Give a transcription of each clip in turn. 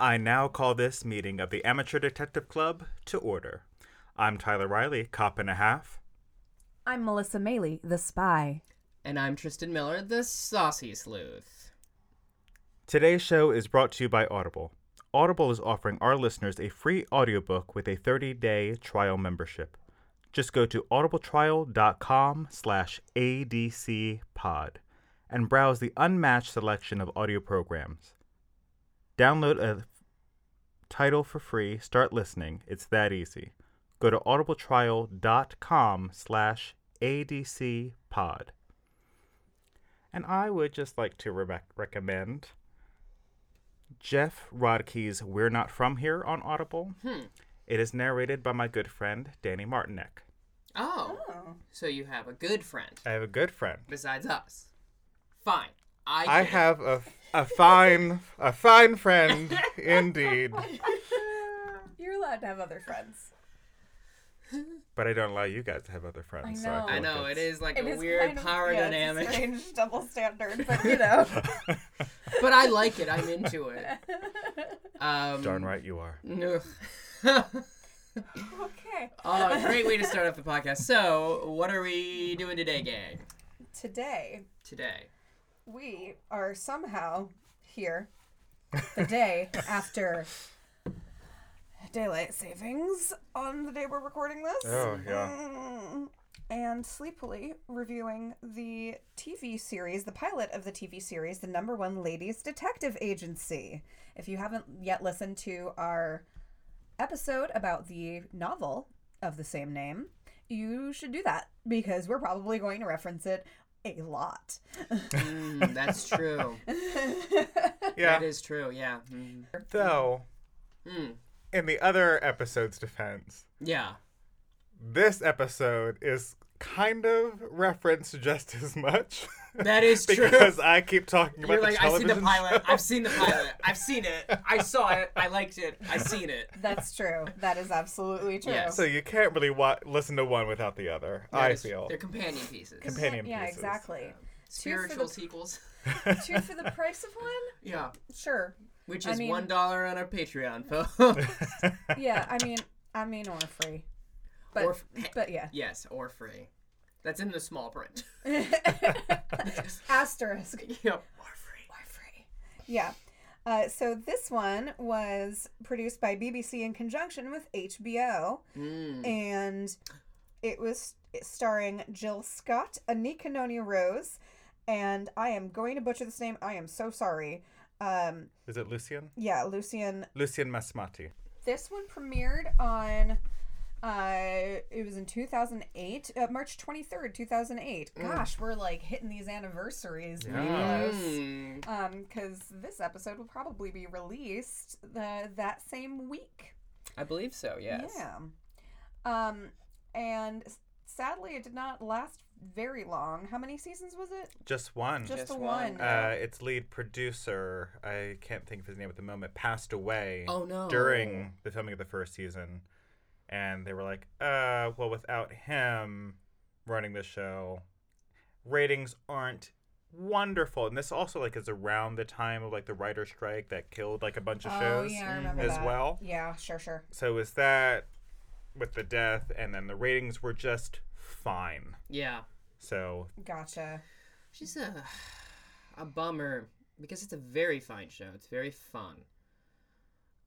I now call this meeting of the Amateur Detective Club to order. I'm Tyler Riley, cop and a half. I'm Melissa Maley, the spy. And I'm Tristan Miller, the saucy sleuth. Today's show is brought to you by Audible. Audible is offering our listeners a free audiobook with a 30-day trial membership. Just go to audibletrial.com/adcpod and browse the unmatched selection of audio programs. Download a title for free. Start listening. It's that easy. Go to audibletrial.com/adcpod. And I would just like to recommend Jeff Rodkey's We're Not From Here on Audible. It is narrated by my good friend, Danny Martinek. Oh. So you have a good friend. I have a good friend. Besides us. Fine. I have a fine friend indeed. You're allowed to have other friends. But I don't allow you guys to have other friends. I know. It is like a weird power dynamic. It's a strange double standard, but you know. But I like it. I'm into it. Darn right you are. Okay. Great way to start off the podcast. So, what are we doing today, gang? Today. We are somehow here the day after daylight savings on the day we're recording this. Oh, yeah. And sleepily reviewing the TV series, the pilot of the TV series, The Number One Ladies Detective Agency. If you haven't yet listened to our episode about the novel of the same name, you should do that because we're probably going to reference it a lot. That's true. Yeah. That is true, yeah. Mm. Though, in the other episode's defense, yeah, this episode is kind of referenced just as much. That is because true. Because I keep talking about the television show. I've seen the pilot. I've seen it. I saw it. I liked it. I've seen it. That's true. That is absolutely true. Yeah. So you can't really listen to one without the other, I feel. They're companion pieces. Yeah, exactly. Yeah. Spiritual sequels. Two for the price of one? Yeah. Sure. Which is $1 on our Patreon, folks. Yeah, I mean or free. But yeah. Yes, or free. That's in the small print. Asterisk. Yep. Or free. Yeah. So this one was produced by BBC in conjunction with HBO. And it was starring Jill Scott, Anika Noni Rose, and I am going to butcher this name. I am so sorry. Is it Lucian? Yeah, Lucian. Lucian Msamati. This one premiered on... it was in 2008, March 23rd, 2008. Gosh, we're like hitting these anniversaries really close. Because this episode will probably be released that same week. I believe so, yes. Yeah. And sadly, it did not last very long. How many seasons was it? Just one. Just the one. Its lead producer, I can't think of his name at the moment, passed away during the filming of the first season. And they were like, without him running the show, ratings aren't wonderful. And this also, is around the time of, the writer's strike that killed, a bunch of shows as well. Yeah, sure. So it was that with the death, and then the ratings were just fine. Yeah. So. Gotcha. She's a bummer, because it's a very fine show. It's very fun.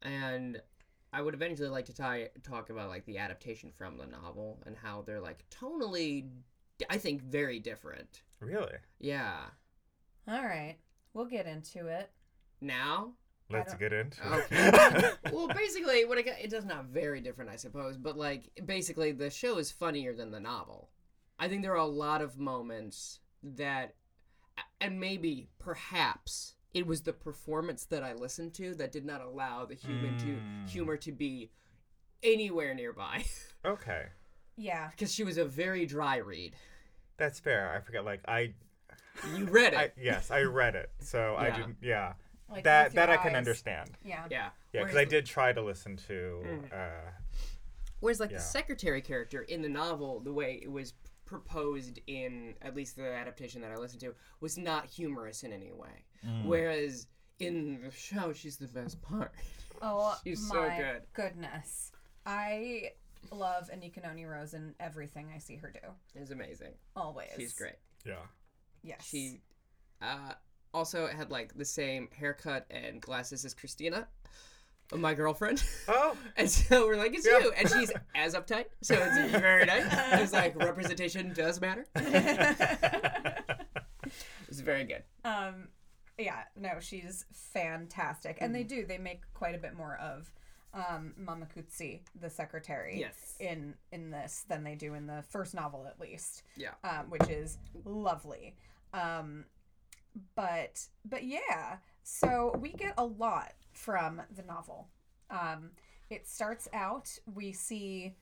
And... I would eventually like to talk about the adaptation from the novel and how they're tonally, I think, very different. Really? Yeah. All right. We'll get into it. Now? Let's get into it. Okay. Well, basically, it's not very different, I suppose, but basically the show is funnier than the novel. I think there are a lot of moments that, and maybe, perhaps... It was the performance that I listened to that did not allow the human humor to be anywhere nearby. Okay. Yeah. Because she was a very dry read. That's fair. I forget. You read it. I read it. So yeah. I didn't. Yeah. That I can understand. Yeah. Yeah. Yeah. Because I did try to listen to. Whereas the secretary character in the novel, the way it was proposed in at least the adaptation that I listened to was not humorous in any way. Whereas in the show, she's the best part. Oh, she's so good. Goodness. I love Anika Noni Rose in everything I see her do. It's amazing. Always. She's great. Yeah. Yes. She also had like the same haircut and glasses as Christina, my girlfriend. Oh. And so we're like, it's you. And she's as uptight. So it's very nice. I was like, representation does matter. It's very good. Yeah, no, she's fantastic. And they do. They make quite a bit more of Mma Makutsi, the secretary, yes, in this than they do in the first novel, at least. Yeah. Which is lovely. But yeah, so we get a lot from the novel. It starts out, we see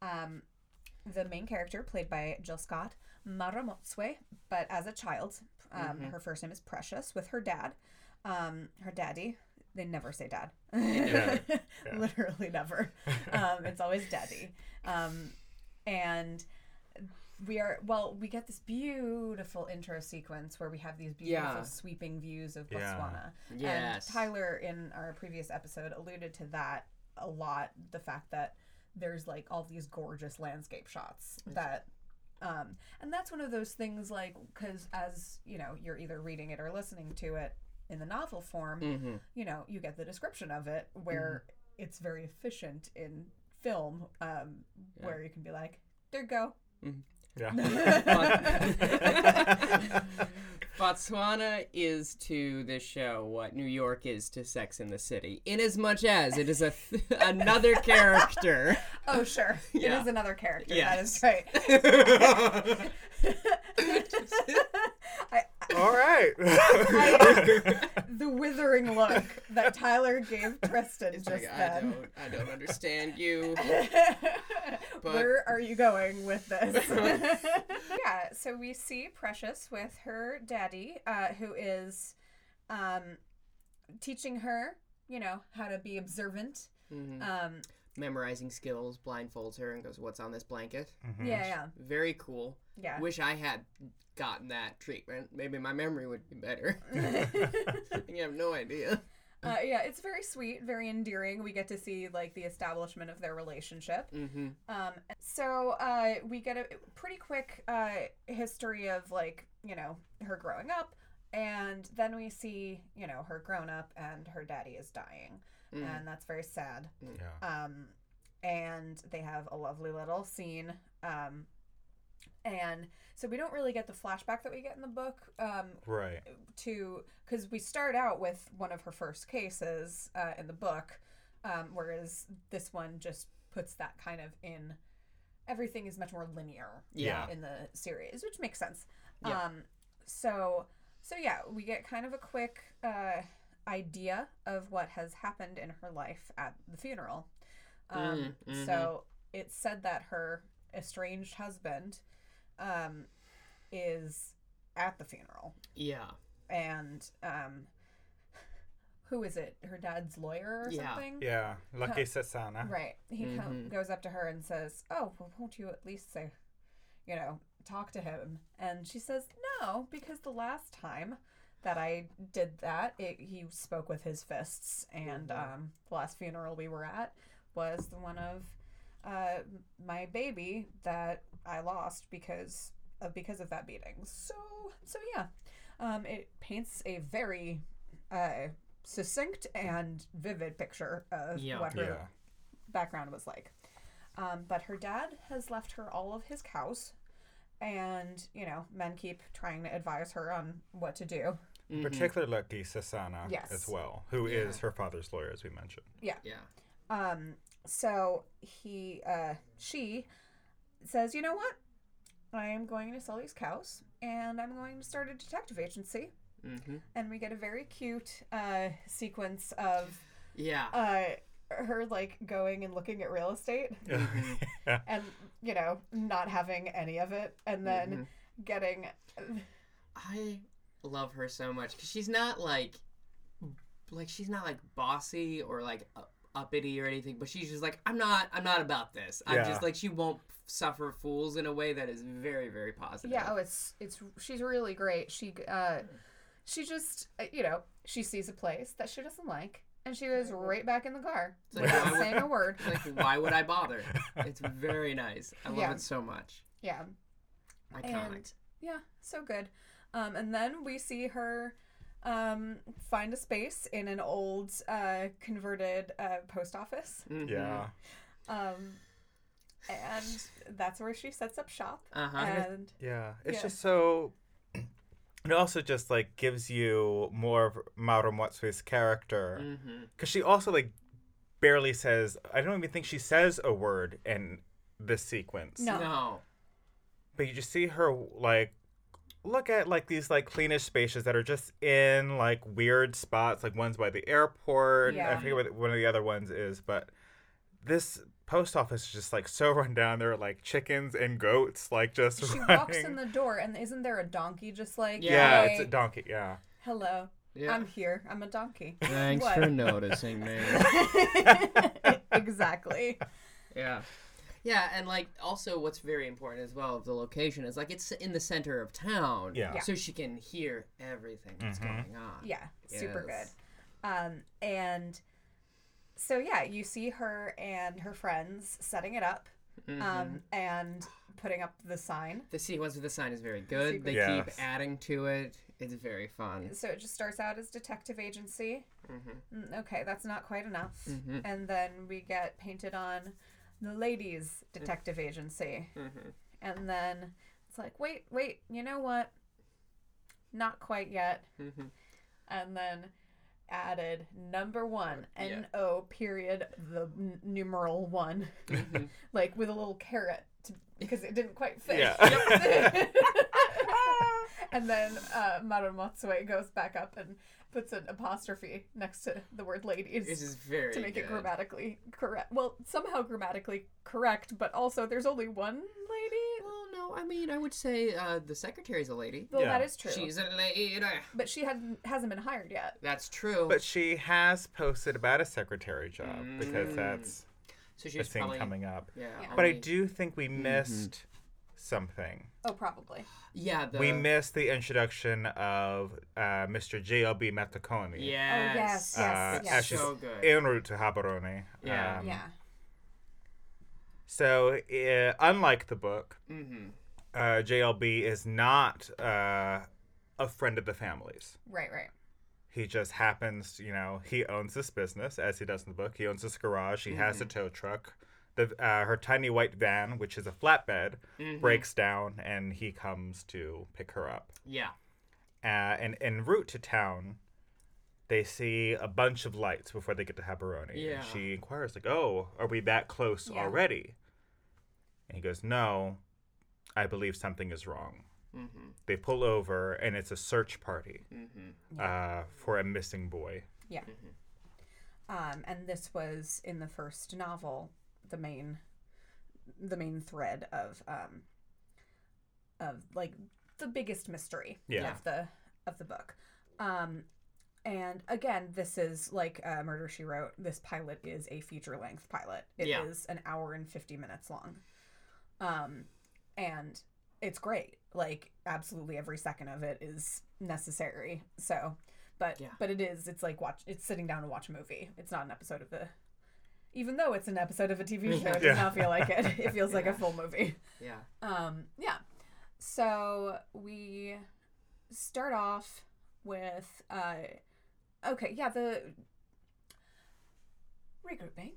the main character, played by Jill Scott, Mma Ramotswe, but as a child. Her first name is Precious, with her dad, her daddy. They never say dad. Yeah. Yeah. Literally never. It's always daddy. And we get this beautiful intro sequence where we have these beautiful sweeping views of Botswana. Yeah. Yes. And Tyler, in our previous episode, alluded to that a lot, the fact that there's like all these gorgeous landscape shots that... and that's one of those things, like, because as, you know, you're either reading it or listening to it in the novel form, you know, you get the description of it where it's very efficient in film, where you can be like, there you go. Mm-hmm. Yeah. Botswana is to this show what New York is to Sex in the City, in as much as it is another character. Oh, sure. Yeah. It is another character. Yes. That is right. All right. The withering look that Tyler gave Preston just like, then. I don't understand you. But... Where are you going with this? Yeah, so we see Precious with her daddy, who is teaching her, you know, how to be observant. Mm-hmm. Memorizing skills, blindfolds her and goes, "What's on this blanket?" Mm-hmm. Yeah, yeah. Very cool. Yeah. Wish I had gotten that treatment. Maybe my memory would be better. You have no idea. Yeah, it's very sweet, very endearing. We get to see like the establishment of their relationship. Mm-hmm. So we get a pretty quick history of like, you know, her growing up, and then we see, you know, her grown up and her daddy is dying. And that's very sad. Yeah. And they have a lovely little scene. And so we don't really get the flashback that we get in the book. Right. Because we start out with one of her first cases in the book, whereas this one just puts that kind of in. Everything is much more linear in the series, which makes sense. Yeah. So yeah, we get kind of a quick... idea of what has happened in her life at the funeral. So it's said that her estranged husband is at the funeral. Yeah. And who is it? Her dad's lawyer or something? Yeah. Lucky Susana. Right. He goes up to her and says, "Oh, well, won't you at least say, you know, talk to him?" And she says, "No, because the last time that I did that, he spoke with his fists, and the last funeral we were at was the one of my baby that I lost because of that beating." So yeah, it paints a very succinct and vivid picture of what her background was like. But her dad has left her all of his cows, and you know, men keep trying to advise her on what to do. Mm-hmm. Particularly Lucky Susana as well, who is her father's lawyer, as we mentioned. Yeah. Yeah. So she says, "You know what? I am going to sell these cows, and I'm going to start a detective agency." Mm-hmm. And we get a very cute sequence of her like going and looking at real estate and, you know, not having any of it, and then getting... I love her so much because she's not like bossy or like uppity or anything, but she's just like, I'm not about this. I'm just like, she won't suffer fools in a way that is very, very positive. Yeah. Oh, she's really great. She She just, you know, she sees a place that she doesn't like, and she goes right back in the car without saying a word. Like, why would I bother? It's very nice. I love it so much. Yeah. Iconic. And, yeah, so good. And then we see her find a space in an old converted post office. Mm-hmm. Yeah. And that's where she sets up shop. Uh-huh. And yeah, it's just so... It also just, like, gives you more of Mma Ramotswe's character. Because she also, like, barely says... I don't even think she says a word in this sequence. No. But you just see her, like, look at, like, these, like, cleanish spaces that are just in, like, weird spots. Like, one's by the airport. Yeah. I forget what one of the other ones is, but this... post office is just, like, so run down. There are, like, chickens and goats, like, just She walks in the door, and isn't there a donkey just, like... Yeah, hey, it's a donkey, yeah. Hello. Yeah. I'm here. I'm a donkey. Thanks for noticing me. Exactly. Yeah. Yeah, and, like, also what's very important as well of the location is, like, it's in the center of town. Yeah. So she can hear everything that's going on. Yeah, super good. And... So, yeah, you see her and her friends setting it up and putting up the sign. The sequence with the sign is very good. They keep adding to it. It's very fun. So it just starts out as detective agency. Okay, that's not quite enough. And then we get painted on the ladies' detective agency. And then it's like, wait, you know what? Not quite yet. And then... added number one, N-O period, the numeral one, like with a little caret because it didn't quite fit. Yeah. And then Mma Ramotswe goes back up and puts an apostrophe next to the word ladies. This is very to make it grammatically correct. Well, somehow grammatically correct, but also there's only one lady. Well, no, I mean, I would say the secretary's a lady. Well, that is true. She's a lady. But she hasn't been hired yet. That's true. But she has posted about a secretary job because that's a thing probably, coming up. Yeah, but I do think we missed... something. Oh, probably. Yeah. We missed the introduction of Mr. JLB Matekoni. Yes. Oh, yes. Yes. So good. En route to Gaborone. Yeah. So, unlike the book, JLB is not a friend of the family's. Right. He just happens, you know, he owns this business, as he does in the book. He owns this garage. He has a tow truck. Her tiny white van, which is a flatbed, breaks down, and he comes to pick her up. Yeah. And en route to town, they see a bunch of lights before they get to Gaborone. Yeah. And she inquires, like, oh, are we that close already? And he goes, no, I believe something is wrong. They pull over, and it's a search party for a missing boy. Yeah. And this was in the first novel. The main thread of like the biggest mystery of the book, and again, this is like Murder, She Wrote. This pilot is a feature length pilot. It is an hour and 50 minutes long, and it's great. Like absolutely every second of it is necessary. So, but it is. It's like it's sitting down to watch a movie. It's not an episode of the. Even though it's an episode of a TV show, it does not feel like it. It feels like a full movie. Yeah. So we start off with, the regrouping.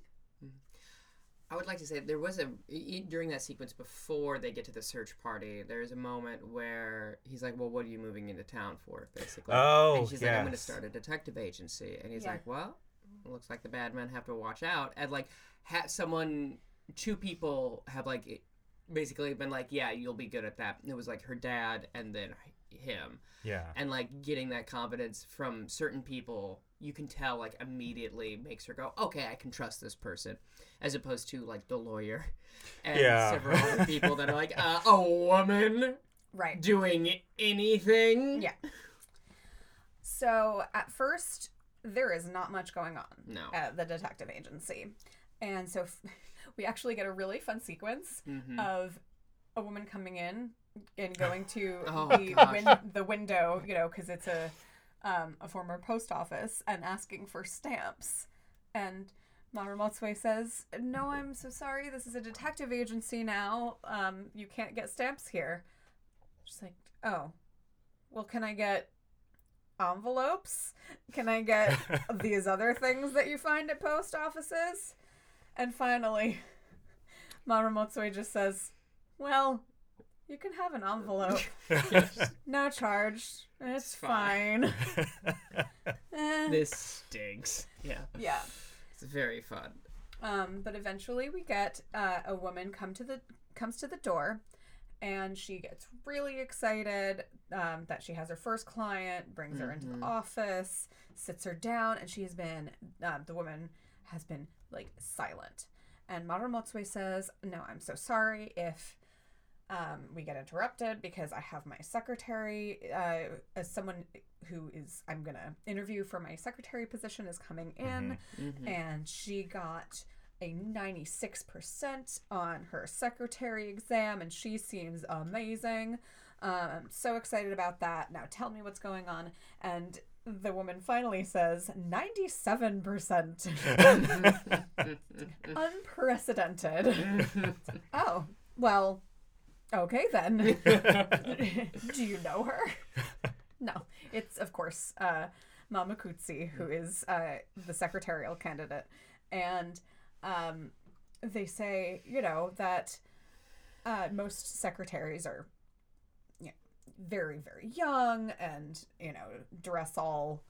I would like to say there was during that sequence before they get to the search party, there's a moment where he's like, well, what are you moving into town for, basically? Oh, and she's like, I'm going to start a detective agency. And he's like, well... It looks like the bad men have to watch out. And, like, two people have, like, basically been like, yeah, you'll be good at that. And it was, like, her dad and then him. Yeah. And, like, getting that confidence from certain people, you can tell, like, immediately makes her go, okay, I can trust this person. As opposed to, like, the lawyer and several other people that are like, a woman doing anything. Yeah. So, at first... There is not much going on at the detective agency. And so we actually get a really fun sequence of a woman coming in and going to the window, you know, because it's a a former post office, and asking for stamps. And Mma Ramotswe says, "No, I'm so sorry. This is a detective agency now. You can't get stamps here." She's like, "Oh, well, can I get envelopes? Can I get these other things that you find at post offices?" And finally, Mma Ramotswe just says, "Well, you can have an envelope. No charge. It's fine." This stinks. Yeah. Yeah. It's very fun. But eventually we get a woman comes to the door, and she gets really excited that she has her first client, brings her into the office, sits her down, and she has been, the woman has been, like, silent. And Mma Ramotswe says, "No, I'm so sorry if we get interrupted, because I have my secretary, as someone who is, I'm going to interview for my secretary position, is coming in," and she got a 96% on her secretary exam, and she seems amazing. I'm so excited about that. Now tell me what's going on. And the woman finally says, 97%. Unprecedented. Oh, well, okay then. Do you know her? No. It's, of course, Mma Makutsi, who is the secretarial candidate. And they say, you know, that most secretaries are very, very young and, you know, dress all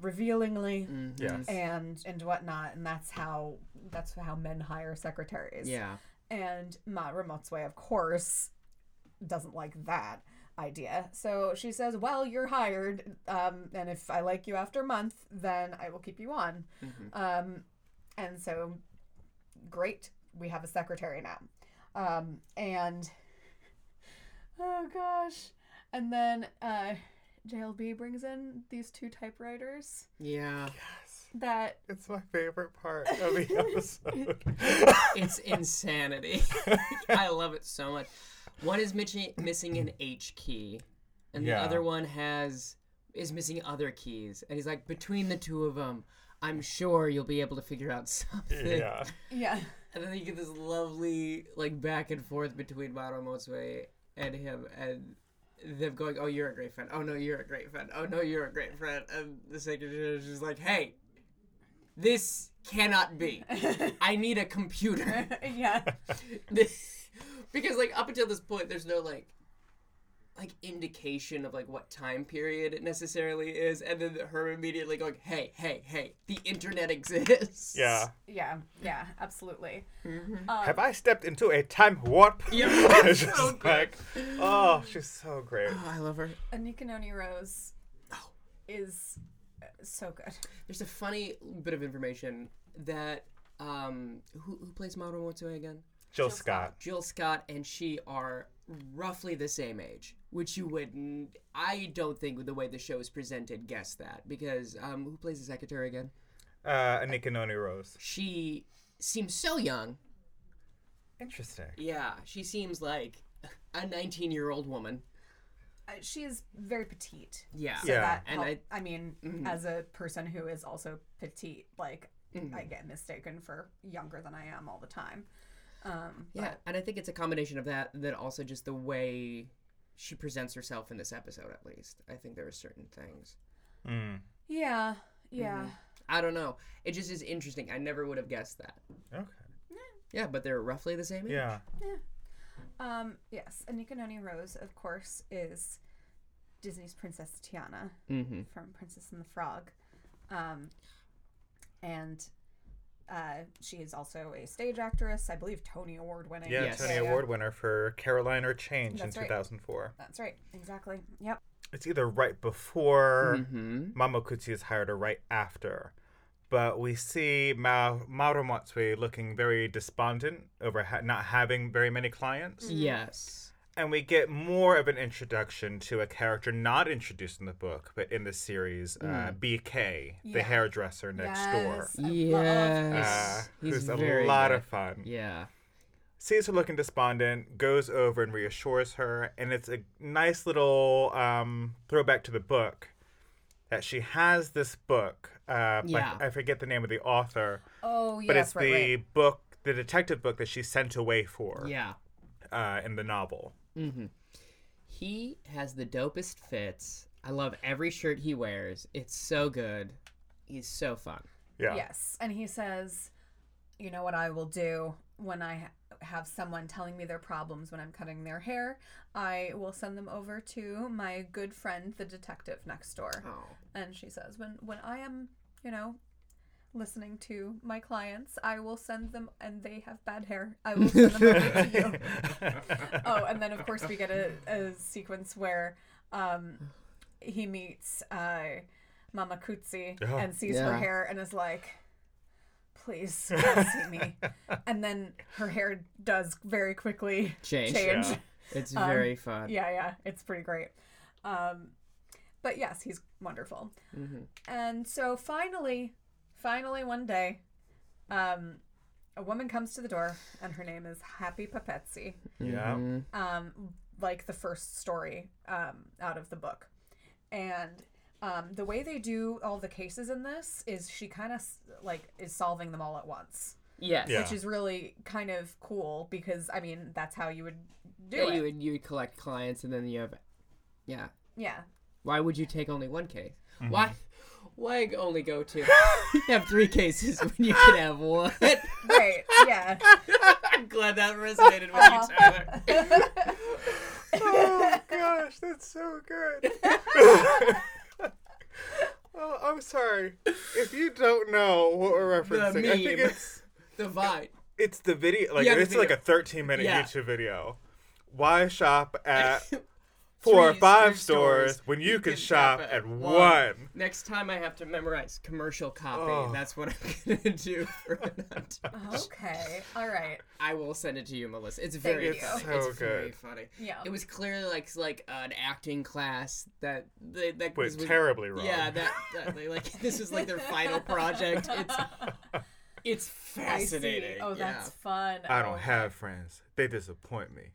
revealingly and whatnot. And that's how men hire secretaries. Yeah. And Mma Ramotswe, of course, doesn't like that idea. So she says, "Well, you're hired. And if I like you after a month, then I will keep you on." And so, great. We have a secretary now. And... oh, gosh. And then JLB brings in these two typewriters. Yeah. Yes. That... it's my favorite part of the episode. It's insanity. I love it so much. One is missing an H key, and the other one is missing other keys. And he's like, between the two of them, I'm sure you'll be able to figure out something. Yeah. Yeah. And then you get this lovely, like, back and forth between Mma Ramotswe and him, and them going, "Oh, you're a great friend. Oh, no, you're a great friend. Oh, no, you're a great friend." And the secretary is just like, "Hey, this cannot be. I need a computer." Yeah. Because, like, up until this point, there's no, like indication of, like, what time period it necessarily is. And then her immediately going, hey, the internet exists. Yeah. Yeah, absolutely. Have I stepped into a time warp? Yeah. So good. Like, oh, she's so great. Oh, I love her. Anika Noni Rose is so good. There's a funny bit of information that, who plays Mma Ramotswe again? Jill Scott. Jill Scott and she are roughly the same age, which you wouldn't, I don't think the way the show is presented, guess that. Because who plays the secretary again? Anika Noni Rose. She seems so young. Interesting. Yeah, she seems like a 19-year-old woman. She is very petite. Yeah. So that helped, and I mean, as a person who is also petite, like, I get mistaken for younger than I am all the time. And I think it's a combination of that also just the way she presents herself in this episode, at least. I think there are certain things. Yeah. Mm-hmm. I don't know. It just is interesting. I never would have guessed that. Okay. Yeah, but they're roughly the same age. Yeah. Yes, Anika Noni Rose, of course, is Disney's Princess Tiana from Princess and the Frog. She is also a stage actress, I believe Tony Award winning. Yeah, yes. Tony Award winner for Caroline or Change in 2004. That's right, exactly. Yep. It's either right before Mma Makutsi is hired or right after. But we see Mma Ramotswe looking very despondent over not having very many clients. Yes. And we get more of an introduction to a character not introduced in the book, but in the series, BK, the hairdresser next door. Yes. He's a lot of fun. Yeah. sees her looking despondent, goes over and reassures her, and it's a nice little throwback to the book that she has this book. Like, I forget the name of the author. Oh, yes, but it's right. book, the detective book that she sent away for. Yeah. In the novel. Mm-hmm. He has the dopest fits. I love every shirt he wears. It's so good. He's so fun. Yeah. Yes, and he says, you know what I will do when I have someone telling me their problems when I'm cutting their hair? I will send them over to my good friend, the detective next door. Oh. And she says, when I am, you know, listening to my clients, I will send them, and they have bad hair, I will send them over to you. Oh, and then, of course, we get a sequence where he meets Mma Makutsi and sees her hair and is like, please come see me. And then her hair does very quickly change. Yeah. It's very fun. Yeah. It's pretty great. But yes, he's wonderful. Mm-hmm. And so finally one day, a woman comes to the door, and her name is Happy Bapetsi. Yeah. Like the first story out of the book. And the way they do all the cases in this is she kind of like is solving them all at once. Yes. Yeah. Which is really kind of cool because, I mean, that's how you would do it. You would collect clients, and then you have... Yeah. Yeah. Why would you take only one case? Mm-hmm. Why only go two? You have three cases when you can have one. Right, yeah. I'm glad that resonated with you, Tyler. Oh, gosh, that's so good. Oh, I'm sorry. If you don't know what we're referencing, the meme. I think it's... The Vine. It's the video. Like, it's like a 13-minute YouTube video. Why shop at... 4 or 5 stores when you can shop at one. Next time I have to memorize commercial copy. Oh. That's what I'm going to do for that. Okay. All right. I will send it to you, Melissa. It's very funny. So it's good. Very funny. Yeah. It was clearly like an acting class that that was terribly wrong. Yeah, that they, like, this was like their final project. It's fascinating. Oh, that's fun. I don't have friends. They disappoint me.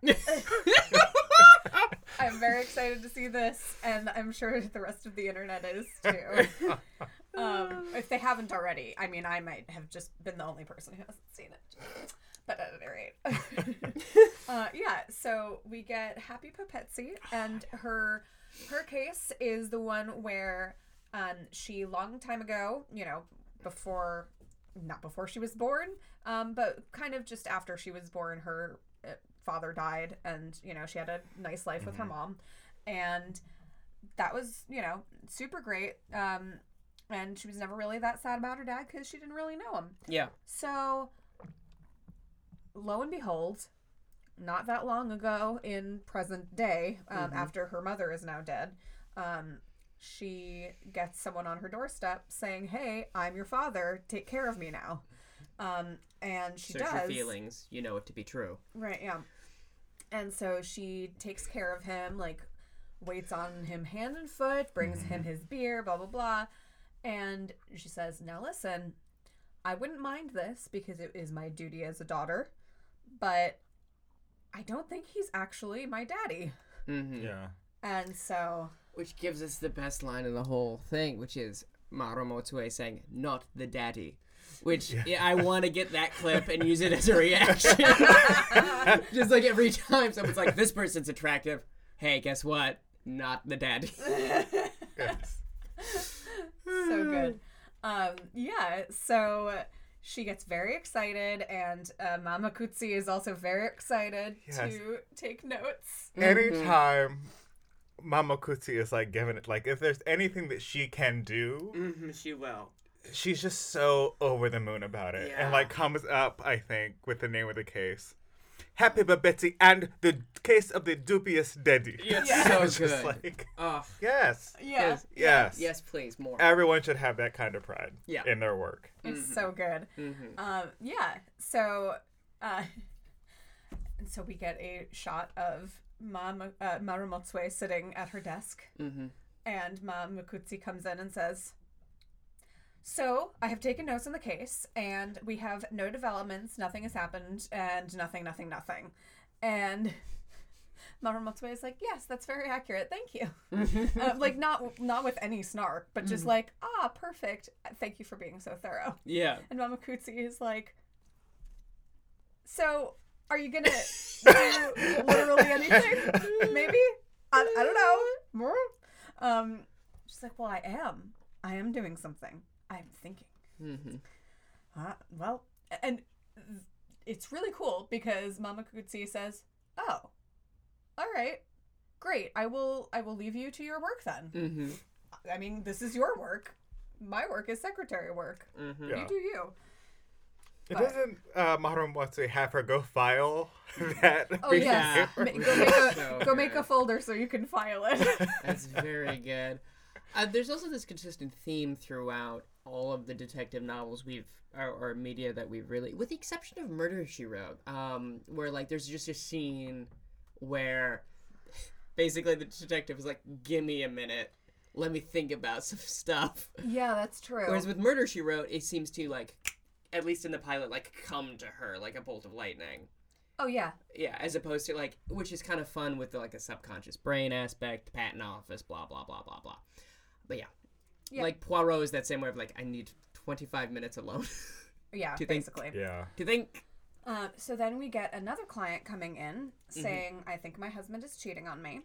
I'm very excited to see this, and I'm sure the rest of the internet is too. If they haven't already, I mean, I might have just been the only person who hasn't seen it. But at any rate, so we get Happy Bapetsi, and her case is the one where she long time ago, you know, before, not before she was born, but kind of just after she was born, her father died, and you know, she had a nice life with her mom, and that was, you know, super great, and she was never really that sad about her dad because she didn't really know him. Yeah. So lo and behold, not that long ago in present day, after her mother is now dead, she gets someone on her doorstep saying, hey, I'm your father, take care of me now. And she does. Search your feelings, you know it to be true. Right, yeah. And so she takes care of him, like, waits on him hand and foot, brings him his beer, blah, blah, blah. And she says, now listen, I wouldn't mind this because it is my duty as a daughter, but I don't think he's actually my daddy. Mm-hmm. Yeah. And so... Which gives us the best line in the whole thing, which is Mma Ramotswe saying, not the daddy. Which I want to get that clip and use it as a reaction. Just like every time someone's like, this person's attractive. Hey, guess what? Not the daddy. Yes. So good. So she gets very excited, and Mma Makutsi is also very excited to take notes. Anytime Mma Makutsi is like giving it, like if there's anything that she can do, she will. She's just so over the moon about it, and like comes up, I think, with the name of the case, Happy Bapetsi and the case of the dubious daddy. Yes, so good. Like, yes, yes, yes, yes, please, more. Everyone should have that kind of pride in their work. It's so good. So we get a shot of Mma Ramotswe sitting at her desk, and Mma Makutsi comes in and says, So I have taken notes on the case, and we have no developments, nothing has happened, and nothing. And Mma Ramotswe is like, yes, that's very accurate. Thank you. Like, not with any snark, but just like, ah, perfect. Thank you for being so thorough. Yeah. And Mma Makutsi is like, so are you going to do literally anything? Maybe? I don't know. More? She's like, well, I am doing something. I'm thinking. Mm-hmm. Well, and it's really cool because Mma Makutsi says, oh, all right, great. I will leave you to your work then. Mm-hmm. I mean, this is your work. My work is secretary work. Mm-hmm. Yeah. You do you. But doesn't Mma Ramotswe have her go file that? Oh, yeah. Go make a folder so you can file it. That's very good. There's also this consistent theme throughout all of the detective novels or media that we've really, with the exception of Murder, She Wrote, where like there's just a scene where basically the detective is like, give me a minute. Let me think about some stuff. Yeah, that's true. Whereas with Murder, She Wrote, it seems to like, at least in the pilot, like come to her like a bolt of lightning. Oh, yeah. Yeah, as opposed to like, which is kind of fun with the, like a subconscious brain aspect, patent office, blah, blah, blah, blah, blah. But yeah, like Poirot is that same way of like, I need 25 minutes alone. Yeah, to basically. Yeah. To think. So then we get another client coming in saying, I think my husband is cheating on me.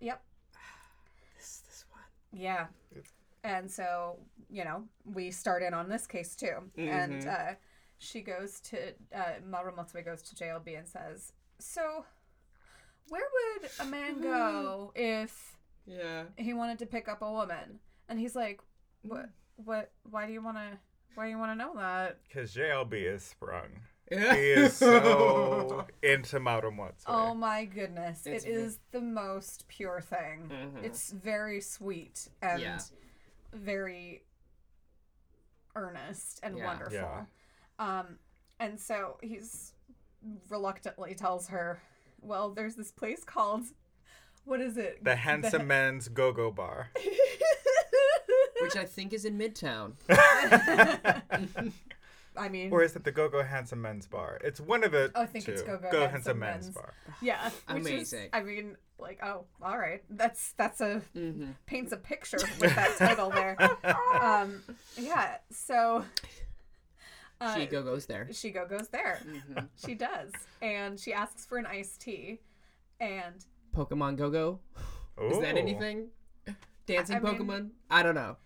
Yep. This one. Yeah. And so, you know, we start in on this case too. Mm-hmm. And she goes to, Mma Ramotswe goes to JLB and says, so where would a man go if he wanted to pick up a woman? And he's like, what, why do you want to know that? Because JLB is sprung. Yeah. He is so into Mma Ramotswe. Oh my goodness. It is the most pure thing. Mm-hmm. It's very sweet and very earnest and wonderful. Yeah. And so he's reluctantly tells her, well, there's this place called, what is it? The Handsome Men's Go-Go Bar. Which I think is in Midtown. I mean. Or is it the Go-Go Handsome Men's Bar? It's one of the I think it's Go-Go Handsome Men's Bar. Yeah. Amazing. Is, I mean, like, oh, all right. That's a, paints a picture with that title there. Yeah, so. She go-goes there. She go-goes there. Mm-hmm. She does. And she asks for an iced tea. And Pokemon Go-Go? Ooh. Is that anything? Dancing Pokemon? Mean, I don't know.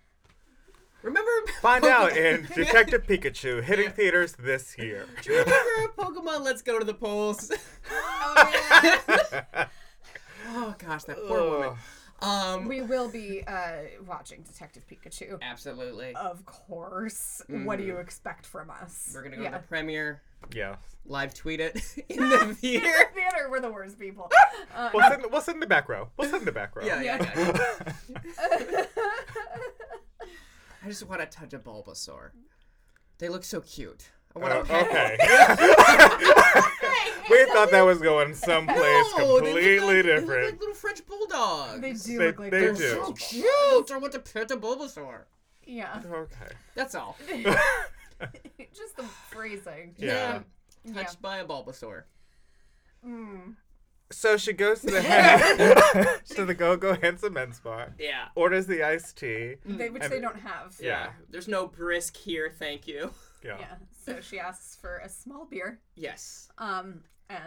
Remember? Find out in Detective Pikachu, hitting theaters this year. Do you remember Pokemon Let's Go to the Polls? Oh, yeah. Oh, gosh, that poor woman. We will be watching Detective Pikachu. Absolutely. Of course. Mm. What do you expect from us? We're going to go to the premiere. Yeah. Live tweet it in the theater. In the theater, we're the worst people. We'll sit in the back row. Yeah. I just want to touch a Bulbasaur. They look so cute. I want to pet them. We thought that was going someplace completely different. They look like little French bulldogs. They do. They're so cute. I want to pet a Bulbasaur. Yeah. Okay. That's all. Just the phrasing. Yeah. Touched by a Bulbasaur. Mm. So she goes to the to the Go-Go Handsome Men's Bar. Yeah. Orders the iced tea. Which they don't have. Yeah. There's no brisk here, thank you. Yeah. So she asks for a small beer. Yes. And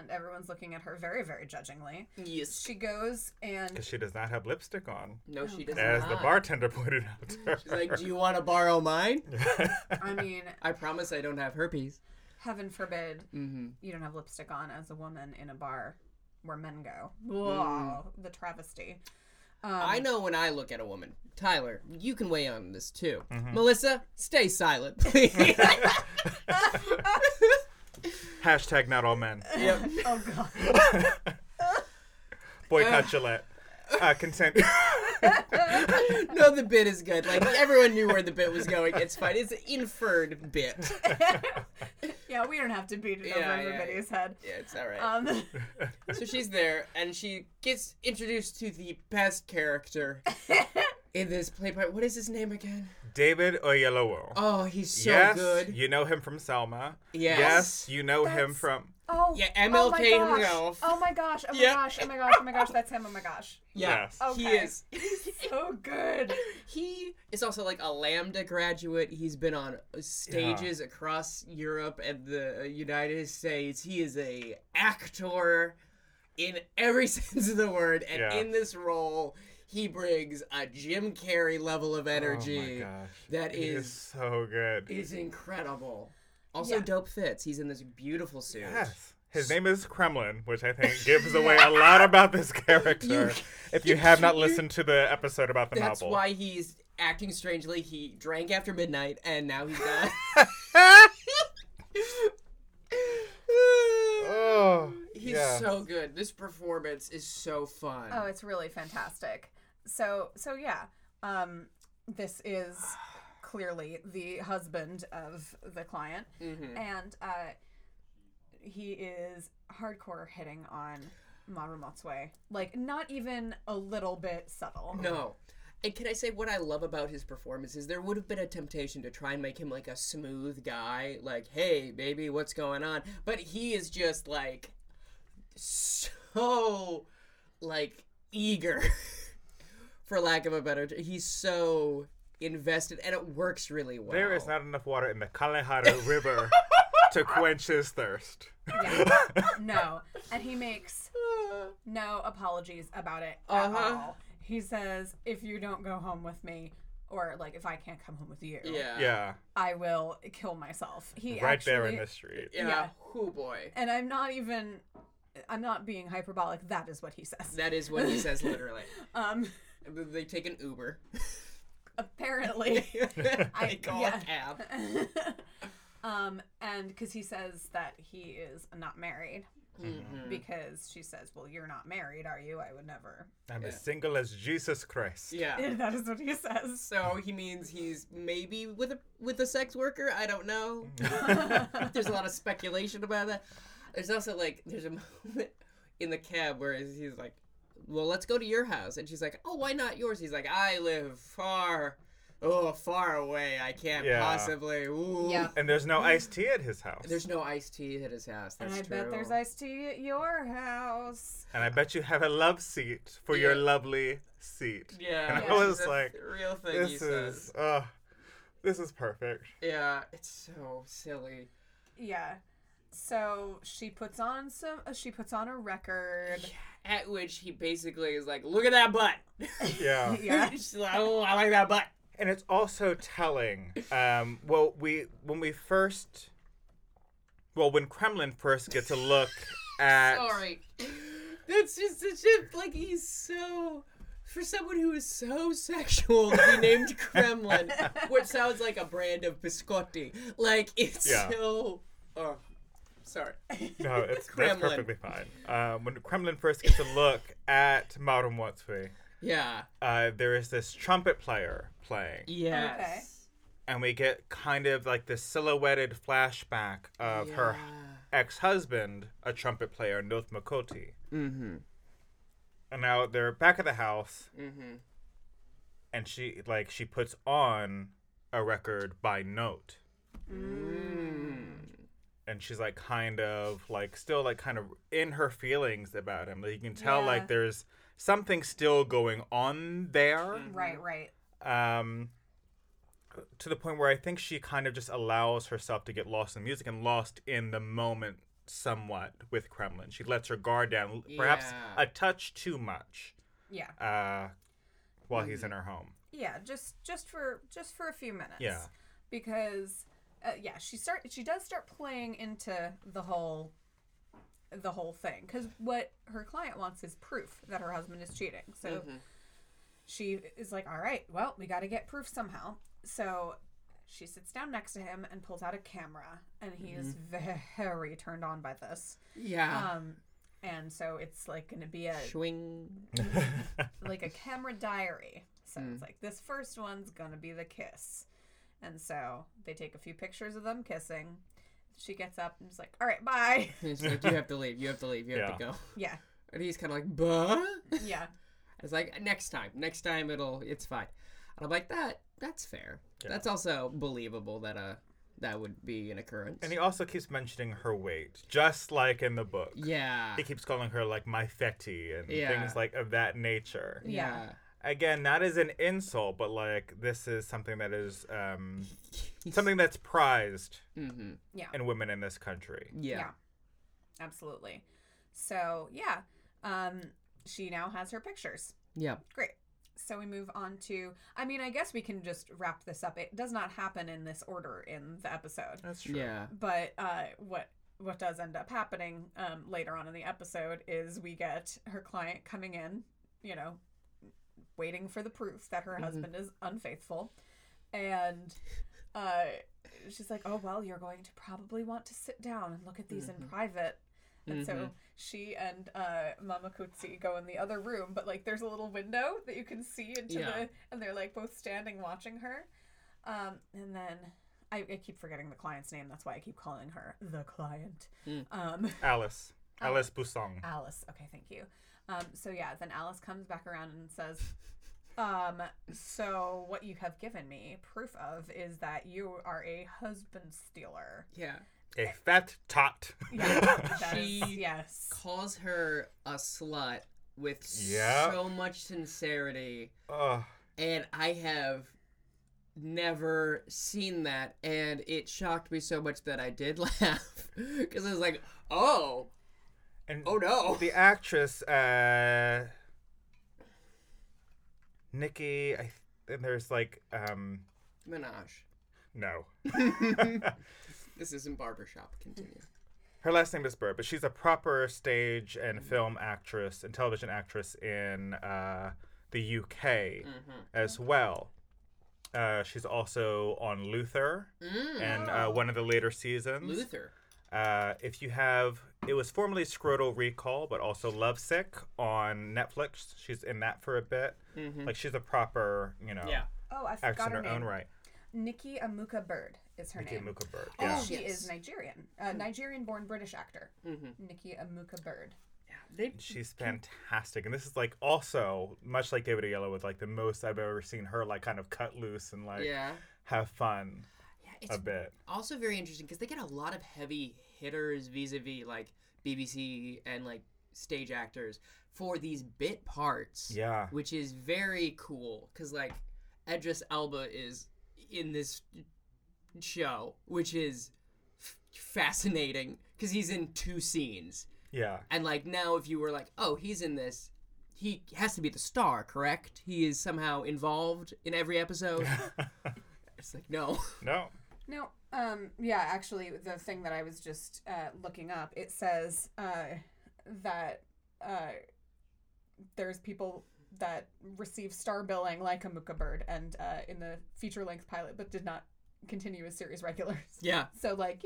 everyone's looking at her very, very judgingly. Yes. She goes and... Because she does not have lipstick on. No, she does not. As the bartender pointed out to her. She's like, do you want to borrow mine? I mean... I promise I don't have herpes. Heaven forbid you don't have lipstick on as a woman in a bar where men go. Wow. The travesty. I know when I look at a woman. Tyler, you can weigh in on this too. Mm-hmm. Melissa, stay silent, please. Hashtag not all men. Yep. Oh, God. Boycott Gillette. Consent. No, the bit is good. Like, everyone knew where the bit was going. It's fine. It's an inferred bit. Yeah, we don't have to beat it over everybody's head. Yeah, it's all right. So she's there, and she gets introduced to the best character in this play part. What is his name again? David Oyelowo. Oh, he's so good. Yes, you know him from Selma. Yes. Yes, you know him from... Oh, yeah, MLK himself. Oh my gosh, oh my gosh, oh my gosh, oh my gosh, that's him, oh my gosh. Yeah. Yes. Okay. He is so good. He is also like a Lambda graduate. He's been on stages across Europe and the United States. He is a actor in every sense of the word, and in this role... He brings a Jim Carrey level of energy that is so good. Is incredible. Also, dope fits. He's in this beautiful suit. Yes. His name is Kremlin, which I think gives away a lot about this character. If you have not listened to the episode about the novel. That's why he's acting strangely. He drank after midnight, and now he's done. He's so good. This performance is so fun. Oh, it's really fantastic. So yeah, this is clearly the husband of the client, and he is hardcore hitting on Mma Ramotswe. Like, not even a little bit subtle. No. And can I say what I love about his performance is there would have been a temptation to try and make him like a smooth guy, like, hey, baby, what's going on? But he is just like... so, like, eager, for lack of a better term. He's so invested, and it works really well. There is not enough water in the Kalahari River to quench his thirst. Yeah. No. And he makes no apologies about it at all. He says, if you don't go home with me, or, like, if I can't come home with you, I will kill myself. He there in the street. Yeah. Oh, boy. And I'm not being hyperbolic. That is what he says. That is what he says, literally. They take an Uber. Apparently. I call a cab. And because he says that he is not married. Mm-hmm. Because she says, well, you're not married, are you? I would never. I'm as single as Jesus Christ. Yeah. That is what he says. So he means he's maybe with a sex worker. I don't know. There's a lot of speculation about that. There's also, like, there's a moment in the cab where he's like, well, let's go to your house. And she's like, oh, why not yours? He's like, I live far away. I can't possibly. Ooh. Yeah. And there's no iced tea at his house. There's no iced tea at his house. That's true. And I bet there's iced tea at your house. And I bet you have a love seat for your lovely seat. Yeah. And I was like, real thing this is, this is perfect. Yeah. It's so silly. Yeah. So she puts on a record. Yeah. At which he basically is like, look at that butt. Yeah. Yeah. She's like, oh, I like that butt. And it's also telling. When Kremlin first gets a look at... Sorry. That's just such a... Like, he's so... For someone who is so sexual to be named Kremlin, which sounds like a brand of biscotti. Like, it's so... Oh, sorry. No, it's that's perfectly fine. When Kremlin first gets a look at Mma Ramotswe... Yeah. There is this trumpet player playing. Yes. Okay. And we get kind of like this silhouetted flashback of her ex-husband, a trumpet player, Note Mokoti. Mm-hmm. And now they're back at the house. Mm-hmm. And she puts on a record by Note. Mm. And she's like kind of like still like kind of in her feelings about him. Like you can tell like there's something's still going on there. Right. To the point where I think she kind of just allows herself to get lost in the music and lost in the moment somewhat with Kremlin. She lets her guard down, perhaps a touch too much. Yeah. While he's in her home. Yeah, just for a few minutes. Yeah. Because she does start playing into the whole thing, because what her client wants is proof that her husband is cheating. So she is like, all right, well, we got to get proof somehow. So she sits down next to him and pulls out a camera, and he is very turned on by this. Yeah. And so it's like going to be a swing, like a camera diary. So it's like, this first one's going to be the kiss. And so they take a few pictures of them kissing. She gets up and is like, all right, bye. She's like, you have to leave. You have to go. Yeah. And he's kind of like, bah? Yeah. It's like, next time. It's fine. And I'm like, that's fair. Yeah. That's also believable that that would be an occurrence. And he also keeps mentioning her weight, just like in the book. Yeah. He keeps calling her, like, my fetty and things like of that nature. Yeah. Again, that is an insult, but, like, this is something that is something that's prized in women in this country. Yeah. Absolutely. So, yeah. She now has her pictures. Yeah. Great. So we move on to, I mean, I guess we can just wrap this up. It does not happen in this order in the episode. That's true. Yeah. But what does end up happening later on in the episode is we get her client coming in, you know, waiting for the proof that her husband is unfaithful. And she's like, oh, well, you're going to probably want to sit down and look at these in private. And so she and Mma Makutsi go in the other room, but, like, there's a little window that you can see into the... And they're, like, both standing watching her. And then... I keep forgetting the client's name. That's why I keep calling her the client. Alice. Alice Busang. Alice. Okay, thank you. So, yeah, then Alice comes back around and says, so what you have given me proof of is that you are a husband stealer. Yeah. A fat tot. Yeah, she calls her a slut with so much sincerity. And I have never seen that. And it shocked me so much that I did laugh. Because I was like, oh. And oh, no. The actress, Nikki, and there's like... Minaj. No. This isn't Barbershop. Continue. Her last name is Bird, but she's a proper stage and film actress and television actress in the UK as well. She's also on Luther and one of the later seasons. Luther. If you have... It was formerly Scrotal Recall, but also Lovesick on Netflix. She's in that for a bit. Like, she's a proper, you know, actress in her own right. Nikki Amuka-Bird is her name. Nikki Amuka-Bird, yeah. Oh, she is Nigerian. A Nigerian-born British actor. Nikki Amuka-Bird. Yeah, she's fantastic. And this is, like, also, much like David Oyelowo, with, like, the most I've ever seen her, like, kind of cut loose and, like, have fun a bit. Also very interesting, because they get a lot of heavy hitters vis-a-vis, like, BBC and, like, stage actors for these bit parts. Yeah. Which is very cool, because, like, Idris Elba is... in this show, which is fascinating because he's in two scenes. Yeah. And, like, now if you were like, oh, he's in this, he has to be the star, correct? He is somehow involved in every episode. It's like, no. Actually, the thing that I was just looking up, it says that there's people that received star billing like Amuka-Bird and in the feature-length pilot, but did not continue as series regulars. Yeah. So, like,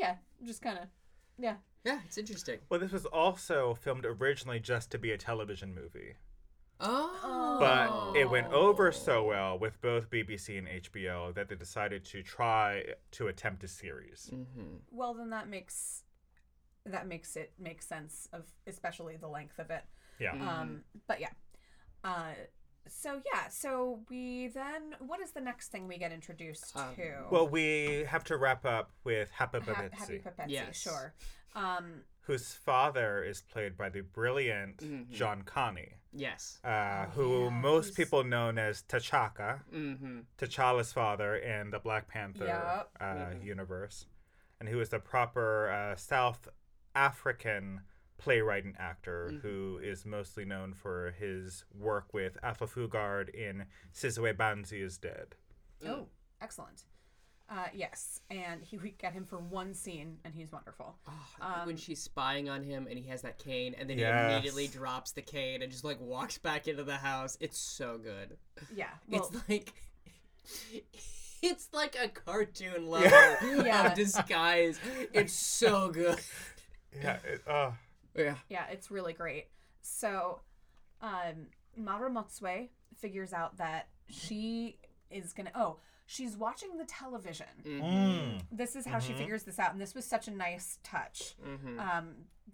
just kind of, yeah, it's interesting. Well, this was also filmed originally just to be a television movie. Oh. But it went over so well with both BBC and HBO that they decided to try to attempt a series. Well, then that makes it make sense of especially the length of it. Yeah. But yeah. So we then... What is the next thing we get introduced to? Well, we have to wrap up with Happy Bapetsi. Happy Bapetsi, sure. Whose father is played by the brilliant John Kani. Yes. Who most people know as T'Chaka. T'Challa's father in the Black Panther universe. And who is the proper South African playwright and actor who is mostly known for his work with Alpha Fugard in Sizwe Banzi Is Dead. Oh, excellent. Yes, and we get him for one scene, and he's wonderful. When she's spying on him, and he has that cane, and then he immediately drops the cane and just, like, walks back into the house. It's so good. Yeah. Well, it's like... It's like a cartoon level of disguise. It's so good. Yeah, Yeah, it's really great. So, Mma Ramotswe figures out that she is going to... Oh, she's watching the television. This is how she figures this out. And this was such a nice touch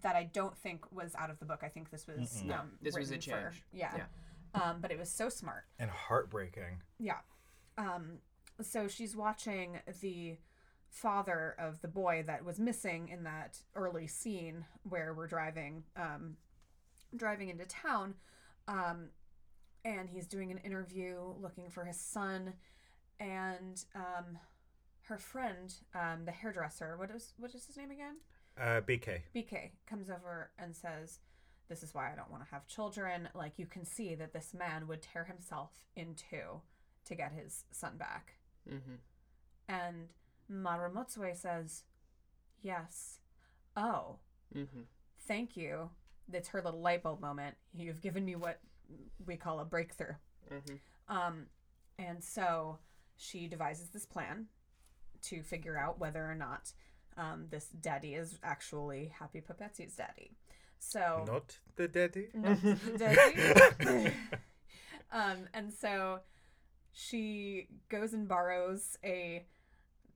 that I don't think was out of the book. I think this was this was a change. But it was so smart. And heartbreaking. Yeah. So she's watching the father of the boy that was missing in that early scene where we're driving into town, and he's doing an interview looking for his son, and her friend, the hairdresser, what is his name again? BK. BK comes over and says, "This is why I don't want to have children. Like, you can see that this man would tear himself in two to get his son back." Mm-hmm. And Mma Ramotswe says, "Yes. Oh, mm-hmm. Thank you." That's her little light bulb moment. You've given me what we call a breakthrough. Mm-hmm. And so she devises this plan to figure out whether or not this daddy is actually Happy Papetsi's daddy. So not the daddy. Not the daddy. And so she goes and borrows a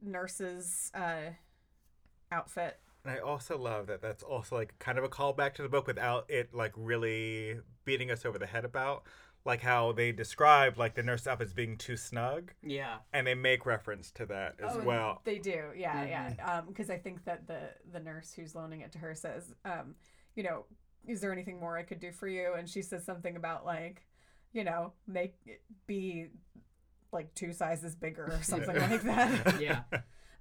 nurse's outfit. And I also love that that's also like kind of a callback to the book without it like really beating us over the head about like how they describe like the nurse outfit as being too snug. Yeah. And they make reference to that as well. They do. Yeah, mm-hmm. Yeah. Because I think that the nurse who's loaning it to her says, you know, is there anything more I could do for you? And she says something about like, you know, make it be like two sizes bigger or something like that. Yeah.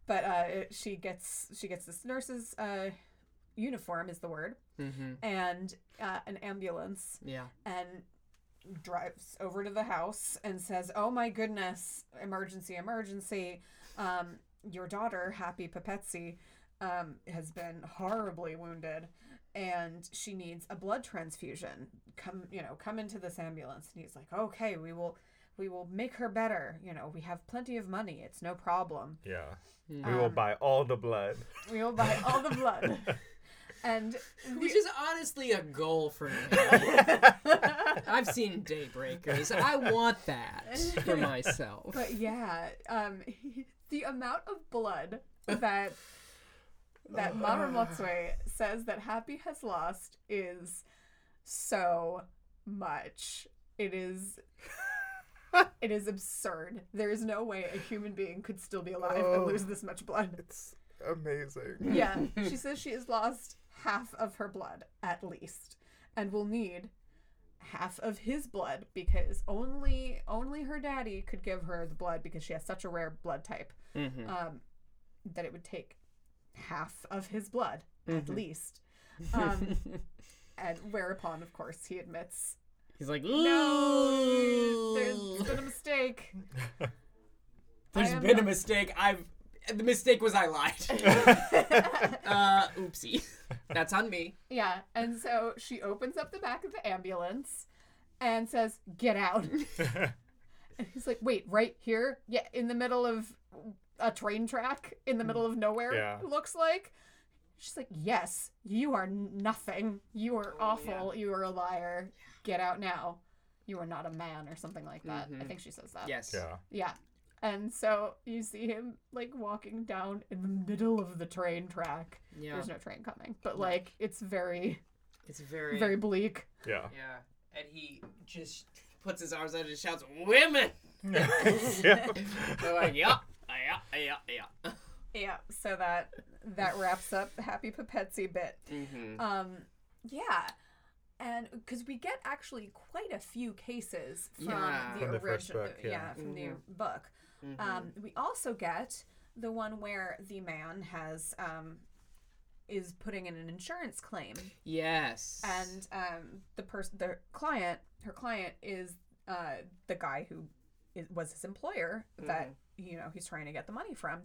But she gets this nurse's uniform is the word, mm-hmm. and an ambulance, yeah, and drives over to the house and says, "Oh my goodness, emergency! Your daughter, Happy Bapetsi, has been horribly wounded, and she needs a blood transfusion. Come into this ambulance." And he's like, "Okay, we will make her better. You know, we have plenty of money. It's no problem." Yeah. We will buy all the blood. We will buy all the blood. And which is honestly a goal for me. I've seen Daybreakers. I want that for myself. But yeah, the amount of blood that Mma Ramotswe says that Happy has lost is so much. It is absurd. There is no way a human being could still be alive and lose this much blood. It's amazing. Yeah. She says she has lost half of her blood, at least, and will need half of his blood because only her daddy could give her the blood because she has such a rare blood type, mm-hmm. That it would take half of his blood, mm-hmm. at least. And whereupon, of course, he admits... He's like, no, there's been a mistake. A mistake. The mistake was I lied. Oopsie. That's on me. Yeah. And so she opens up the back of the ambulance and says, "Get out." And he's like, "Wait, right here? Yeah, in the middle of a train track, in the middle of nowhere, looks like." She's like, "Yes, you are nothing. You are awful. Yeah. You are a liar. Get out now. You are not a man," or something like that. Mm-hmm. I think she says that. Yes. Yeah. Yeah. And so you see him like walking down in the middle of the train track. Yeah. There's no train coming, but like it's very, very bleak. Yeah. Yeah. And he just puts his arms out and shouts, "Women!" Yeah. They're like, yeah. Yeah, so that wraps up the Happy Bapetsi bit. Mm-hmm. Yeah, and because we get actually quite a few cases from the original, from mm-hmm. the book. Mm-hmm. We also get the one where the man has is putting in an insurance claim. Yes, and her client is the guy who was his employer that he's trying to get the money from.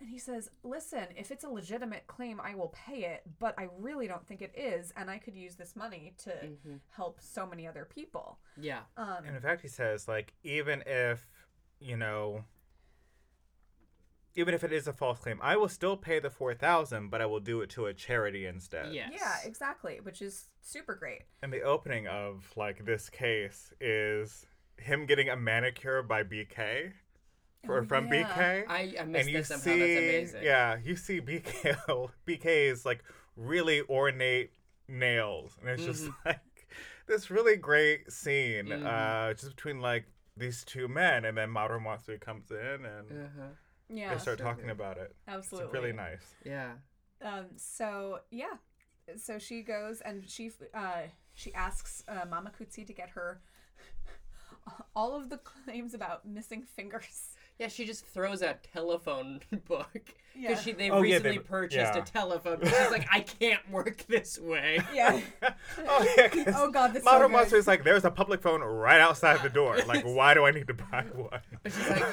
And he says, "Listen, if it's a legitimate claim, I will pay it, but I really don't think it is, and I could use this money to help so many other people." Yeah. And in fact, he says, like, even if it is a false claim, I will still pay the $4,000, but I will do it to a charity instead. Yes. Yeah, exactly, which is super great. And the opening of, like, this case is him getting a manicure by BK. From BK. I missed that somehow. That's amazing. Yeah, you see BK's like really ornate nails. And it's just like this really great scene. Just between like these two men, and then Mma Ramotswe comes in and they start talking about it. Absolutely. It's really nice. Yeah. So she goes and she asks Mma Makutsi to get her all of the claims about missing fingers. Yeah, she just throws out telephone book because they recently purchased a telephone. She's like, I can't work this way. Yeah. God, this. Mma Ramotswe is like, there's a public phone right outside the door. Like, why do I need to buy one? She's like,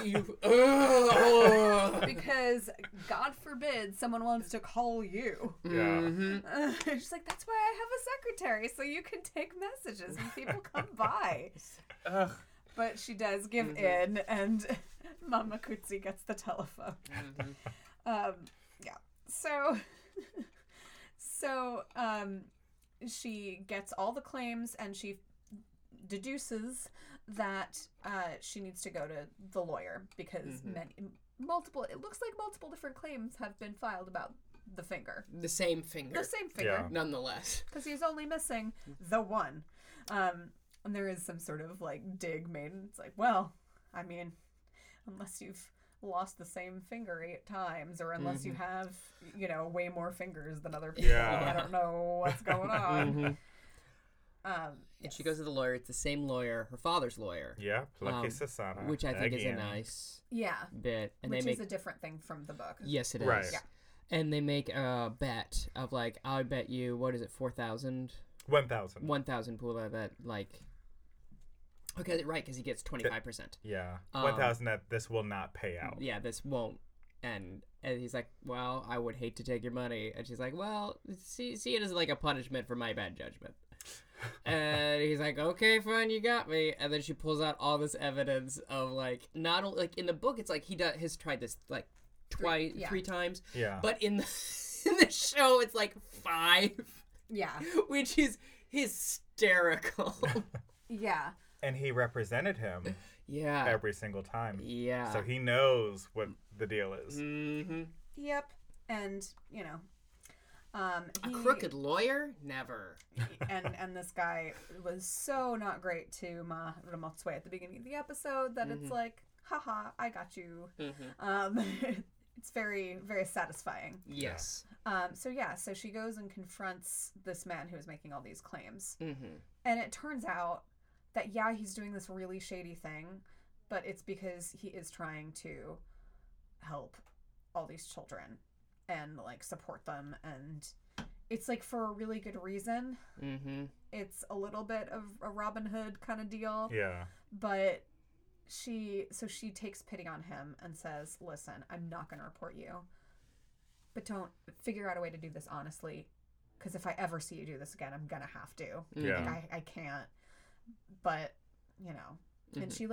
because God forbid someone wants to call you. Yeah. Mm-hmm. She's like, that's why I have a secretary, so you can take messages when people come by. Ugh. But she does give in, and Mma Makutsi gets the telephone. So she gets all the claims, and she deduces that she needs to go to the lawyer because multiple different claims have been filed about the finger. The same finger. Yeah. Nonetheless. Because he's only missing the one. And there is some sort of, dig made. And it's like, well, I mean, unless you've lost the same finger 8 times or unless you have, way more fingers than other people. Yeah. I don't know what's going on. And she goes to the lawyer. It's the same lawyer, her father's lawyer. Yeah, Lucky Susana. Which I think is a nice bit. And which is a different thing from the book. Yes, it is. Yeah. And they make a bet of, I bet you, what is it, 4,000? 1,000. 1,000 pool I bet, Okay, right, because he gets 25%. Yeah, 1,000 that this will not pay out. Yeah, this won't. And he's like, well, I would hate to take your money. And she's like, well, see it as a punishment for my bad judgment. And he's like, okay, fine, you got me. And then she pulls out all this evidence of, not only, in the book, it's he has tried this, twice, three times. Yeah. But in the show, it's 5. Yeah. Which is hysterical. Yeah. And he represented him every single time. Yeah. So he knows what the deal is. Mm-hmm. Yep. And, a crooked lawyer? Never. And this guy was so not great to Mma Ramotswe at the beginning of the episode that it's like, haha, I got you. Mm-hmm. It's very, very satisfying. Yes. So she goes and confronts this man who is making all these claims. Mm-hmm. And it turns out that, he's doing this really shady thing, but it's because he is trying to help all these children and, support them. And it's, for a really good reason. Mm-hmm. It's a little bit of a Robin Hood kind of deal. Yeah. But... She takes pity on him and says, listen, I'm not going to report you, but don't figure out a way to do this honestly, because if I ever see you do this again, I'm going to have to. Yeah. I can't. But, and she,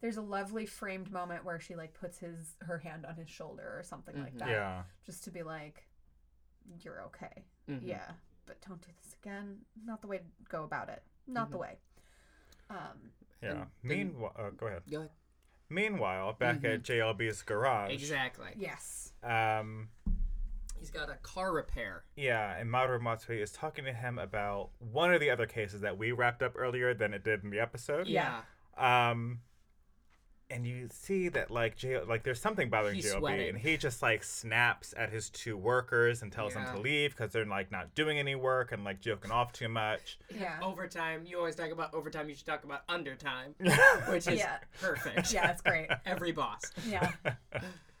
there's a lovely framed moment where she, puts her hand on his shoulder or something like that. Yeah. Just to be you're okay. Mm-hmm. Yeah. But don't do this again. Not the way to go about it. Not the way. Yeah. Meanwhile, go ahead. Go ahead. Meanwhile, back at JLB's garage. Exactly. Yes. He's got a car repair. Yeah, and Mma Ramotswe is talking to him about one of the other cases that we wrapped up earlier than it did in the episode. Yeah. And you see that there's something bothering JLB, sweating. And he just snaps at his 2 workers and tells them to leave because they're not doing any work and joking off too much. Yeah, overtime. You always talk about overtime. You should talk about undertime, which is perfect. Yeah, it's great. Every boss. Yeah,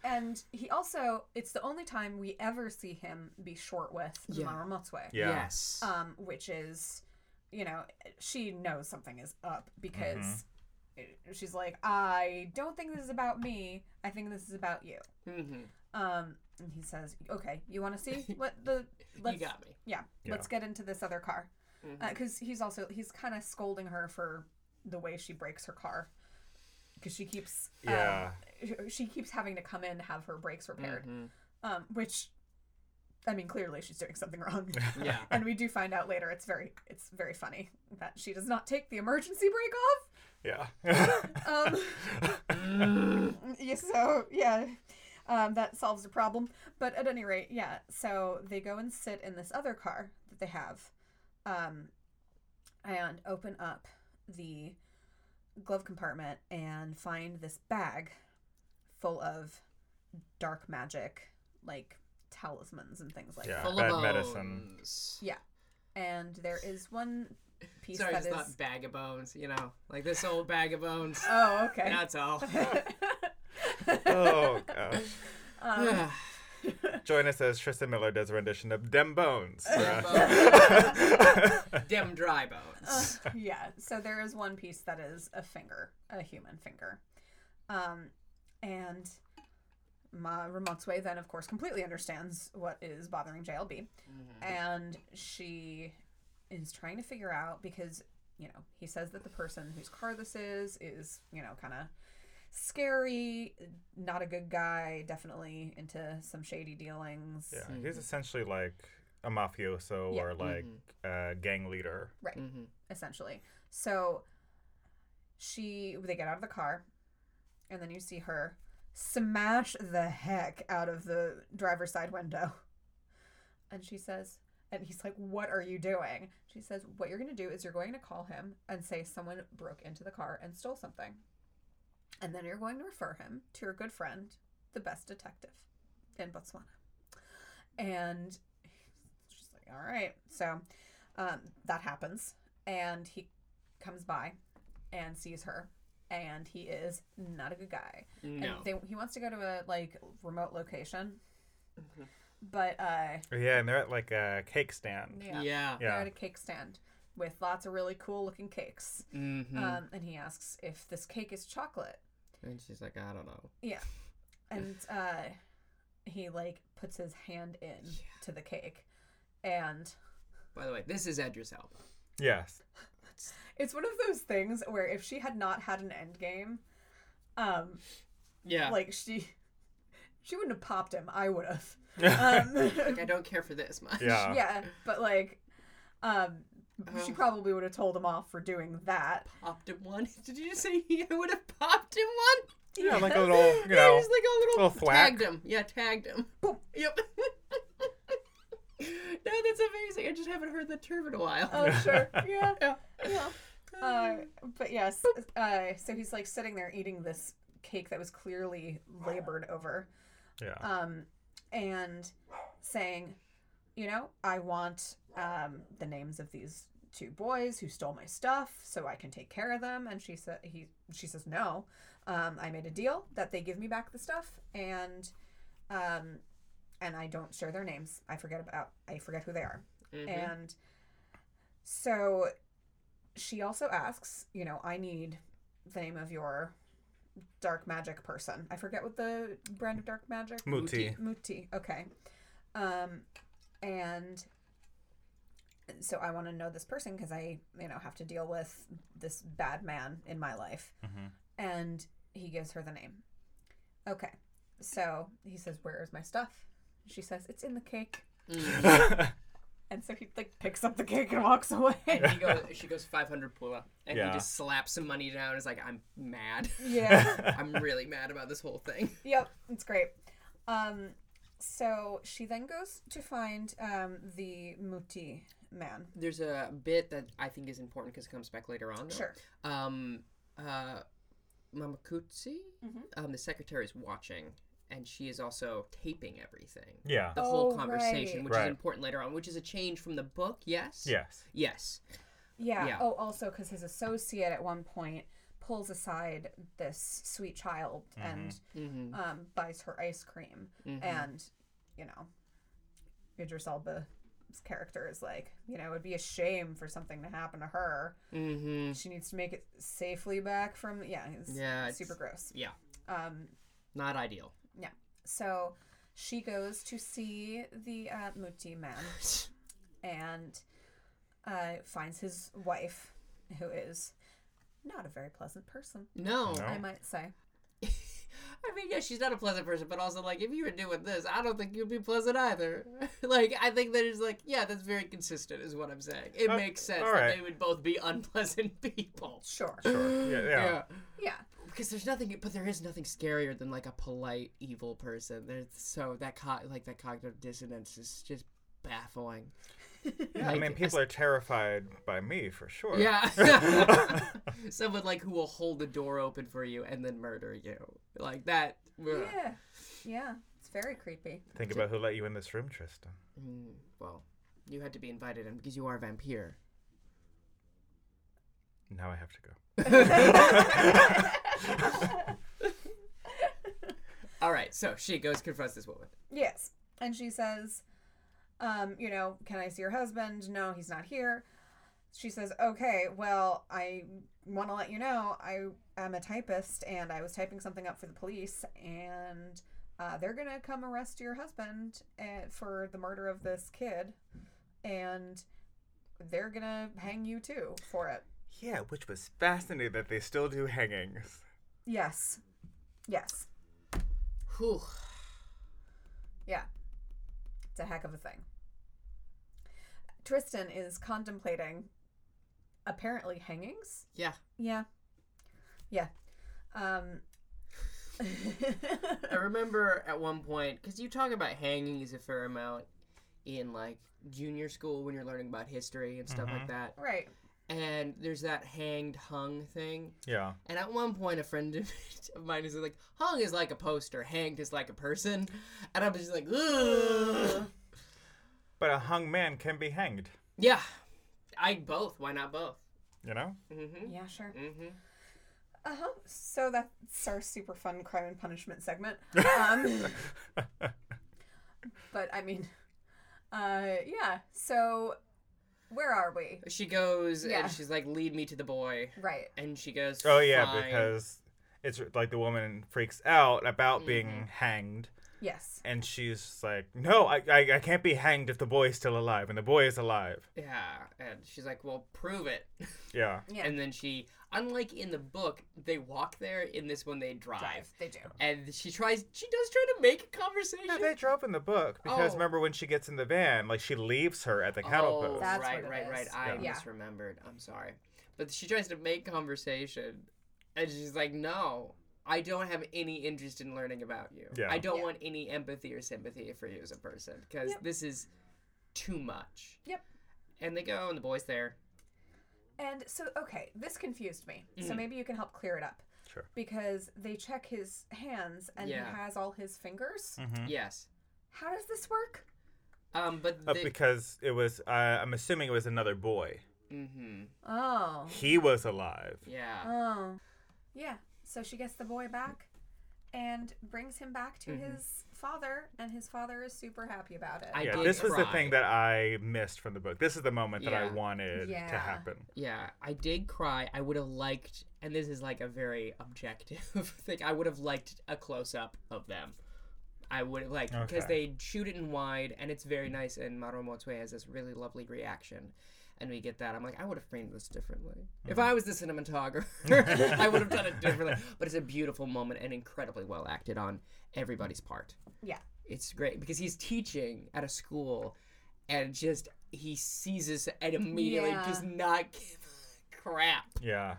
and he also it's the only time we ever see him be short with Mma Ramotswe. Yeah. Yes, which is, she knows something is up because. Mm-hmm. She's like, I don't think this is about me. I think this is about you. Mm-hmm. And he says, okay, you want to see what you got me. Yeah. Let's get into this other car. Because he's kind of scolding her for the way she breaks her car. Because she keeps, having to come in to have her brakes repaired. Mm-hmm. Which, I mean, clearly she's doing something wrong. Yeah. And we do find out later, it's very funny that she does not take the emergency brake off. Yeah. That solves the problem. But at any rate, so they go and sit in this other car that they have and open up the glove compartment and find this bag full of dark magic, like talismans and things like that. Full of medicine. Yeah. And there is one piece that is not bag of bones, you know, like this old bag of bones. Oh, okay. That's all. Oh, gosh. Join us as Tristan Miller does a rendition of Dem Bones. Dem Dry Bones. Yeah, so there is one piece that is a finger, a human finger. And Mma Ramotswe then, of course, completely understands what is bothering JLB. Mm-hmm. And she is trying to figure out, because, you know, he says that the person whose car this is, you know, kind of scary, not a good guy, definitely into some shady dealings. Yeah, mm-hmm. He's essentially like a mafioso or like a gang leader. Right, essentially. So they get out of the car, and then you see her smash the heck out of the driver's side window. And she says, and he's like, what are you doing? She says, what you're going to do is you're going to call him and say someone broke into the car and stole something. And then you're going to refer him to your good friend, the best detective in Botswana. And she's like, all right. So that happens. And he comes by and sees her. And he is not a good guy. No. And he wants to go to a, like, remote location. Mm-hmm. But, yeah, and they're at, like, a cake stand. Yeah. They're at a cake stand with lots of really cool-looking cakes. Mm-hmm. And he asks if this cake is chocolate. And she's like, I don't know. Yeah. And he, like, puts his hand in to the cake. And... By the way, this is Idris Elba. Yes. It's one of those things where if she had not had an endgame, like, she wouldn't have popped him. I would have. Like, I don't care for this much. Yeah, but, like, she probably would have told him off for doing that. Popped him one? Did you just say he would have popped him one? Yeah, like a little, you know. Yeah, just like a little thwack. Tagged him. Yeah, tagged him. Boom. Yep. No, that's amazing. I just haven't heard the term in a while. Oh, sure. Yeah. But yes, so he's like sitting there eating this cake that was clearly labored over. Yeah. And saying, you know, I want the names of these two boys who stole my stuff so I can take care of them. And she says no. I made a deal that they give me back the stuff and I don't share their names. I forget who they are. Mm-hmm. And so she also asks, you know, I need the name of your dark magic person. I forget what the brand of dark magic. Muti. Okay. And so I want to know this person because I, you know, have to deal with this bad man in my life. Mm-hmm. And he gives her the name. Okay. So he says, where is my stuff? She says, it's in the cake. Mm. And so he, like, picks up the cake and walks away. And she goes 500 pula. And he just slaps some money down and is like, I'm mad. Yeah. I'm really mad about this whole thing. Yep. It's great. So she then goes to find the Muti man. There's a bit that I think is important because it comes back later on. Though. Sure. Mma Makutsi, the secretary, is watching. And she is also taping everything. Yeah. The whole conversation, right. Which is important later on, which is a change from the book, yes? Yes. Yeah. Oh, also because his associate at one point pulls aside this sweet child and buys her ice cream. Mm-hmm. And, you know, Idris Elba's character is like, you know, it would be a shame for something to happen to her. Mm-hmm. She needs to make it safely back from... Yeah, it's super gross. Yeah. Not ideal. Yeah. So she goes to see the Muti man and finds his wife, who is not a very pleasant person. No. I might say. I mean, yeah, she's not a pleasant person, but also, like, if you were doing this, I don't think you'd be pleasant either. Like, I think that it's like, yeah, that's very consistent is what I'm saying. It makes sense that they would both be unpleasant people. Sure. Yeah. Because there is nothing scarier than, like, a polite, evil person. So that cognitive dissonance is just baffling. Yeah, like, I mean, people are terrified by me for sure. Yeah. Someone like who will hold the door open for you and then murder you. Like that. Ugh. Yeah. Yeah. It's very creepy. Think about who let you in this room, Tristan. Mm, well, you had to be invited in because you are a vampire. Now I have to go. All right. So she goes confronts this woman. Yes. And she says, you know, can I see your husband? No, he's not here. She says, okay, well, I want to let you know I am a typist and I was typing something up for the police and they're going to come arrest your husband for the murder of this kid and they're going to hang you too for it. Yeah, which was fascinating that they still do hangings. Yes. Yes. Whew. Yeah. It's a heck of a thing. Tristan is contemplating apparently hangings. Yeah. Yeah. Yeah. I remember at one point, because you talk about hangings a fair amount in like junior school when you're learning about history and stuff like that. Right. And there's that hanged, hung thing. Yeah. And at one point, a friend of mine is like, hung is like a poster, hanged is like a person. And I was just like, ugh. But a hung man can be hanged. Yeah. Both. Why not both? You know? Mm-hmm. Yeah, sure. Mm-hmm. Uh-huh. So that's our super fun crime and punishment segment. But, I mean, yeah. So... where are we? She goes, and she's like, lead me to the boy. Right. And she goes, fine. Oh, yeah, because it's like the woman freaks out about being hanged. Yes. And she's like, no, I can't be hanged if the boy's still alive. And the boy is alive. Yeah. And she's like, well, prove it. Yeah. Yeah. And then she, unlike in the book, they walk there. In this one, they drive. They do. And she does try to make a conversation. No, they drove in the book. Because remember when she gets in the van, like she leaves her at the cattle post. That's right. I misremembered. I'm sorry. But she tries to make conversation. And she's like, no. I don't have any interest in learning about you. Yeah. I don't want any empathy or sympathy for you as a person because this is too much. Yep. And they go and the boy's there. And so, okay, this confused me. Mm. So maybe you can help clear it up. Sure. Because they check his hands and he has all his fingers. Mm-hmm. Yes. How does this work? Because it was, I'm assuming it was another boy. Mm-hmm. Oh. He was alive. Yeah. Oh. Yeah. So she gets the boy back and brings him back to his father, and his father is super happy about it. This was the thing that I missed from the book. This is the moment that I wanted to happen. Yeah, I did cry. I would have liked, and this is like a very objective thing, I would have liked a close-up of them. I would have liked, because they shoot it in wide, and it's very nice, and Mma Ramotswe has this really lovely reaction. And we get that. I'm like, I would have framed this differently. Mm-hmm. If I was the cinematographer, I would have done it differently. But it's a beautiful moment and incredibly well acted on everybody's part. Yeah. It's great because he's teaching at a school and just he seizes and immediately does not give a crap. Yeah.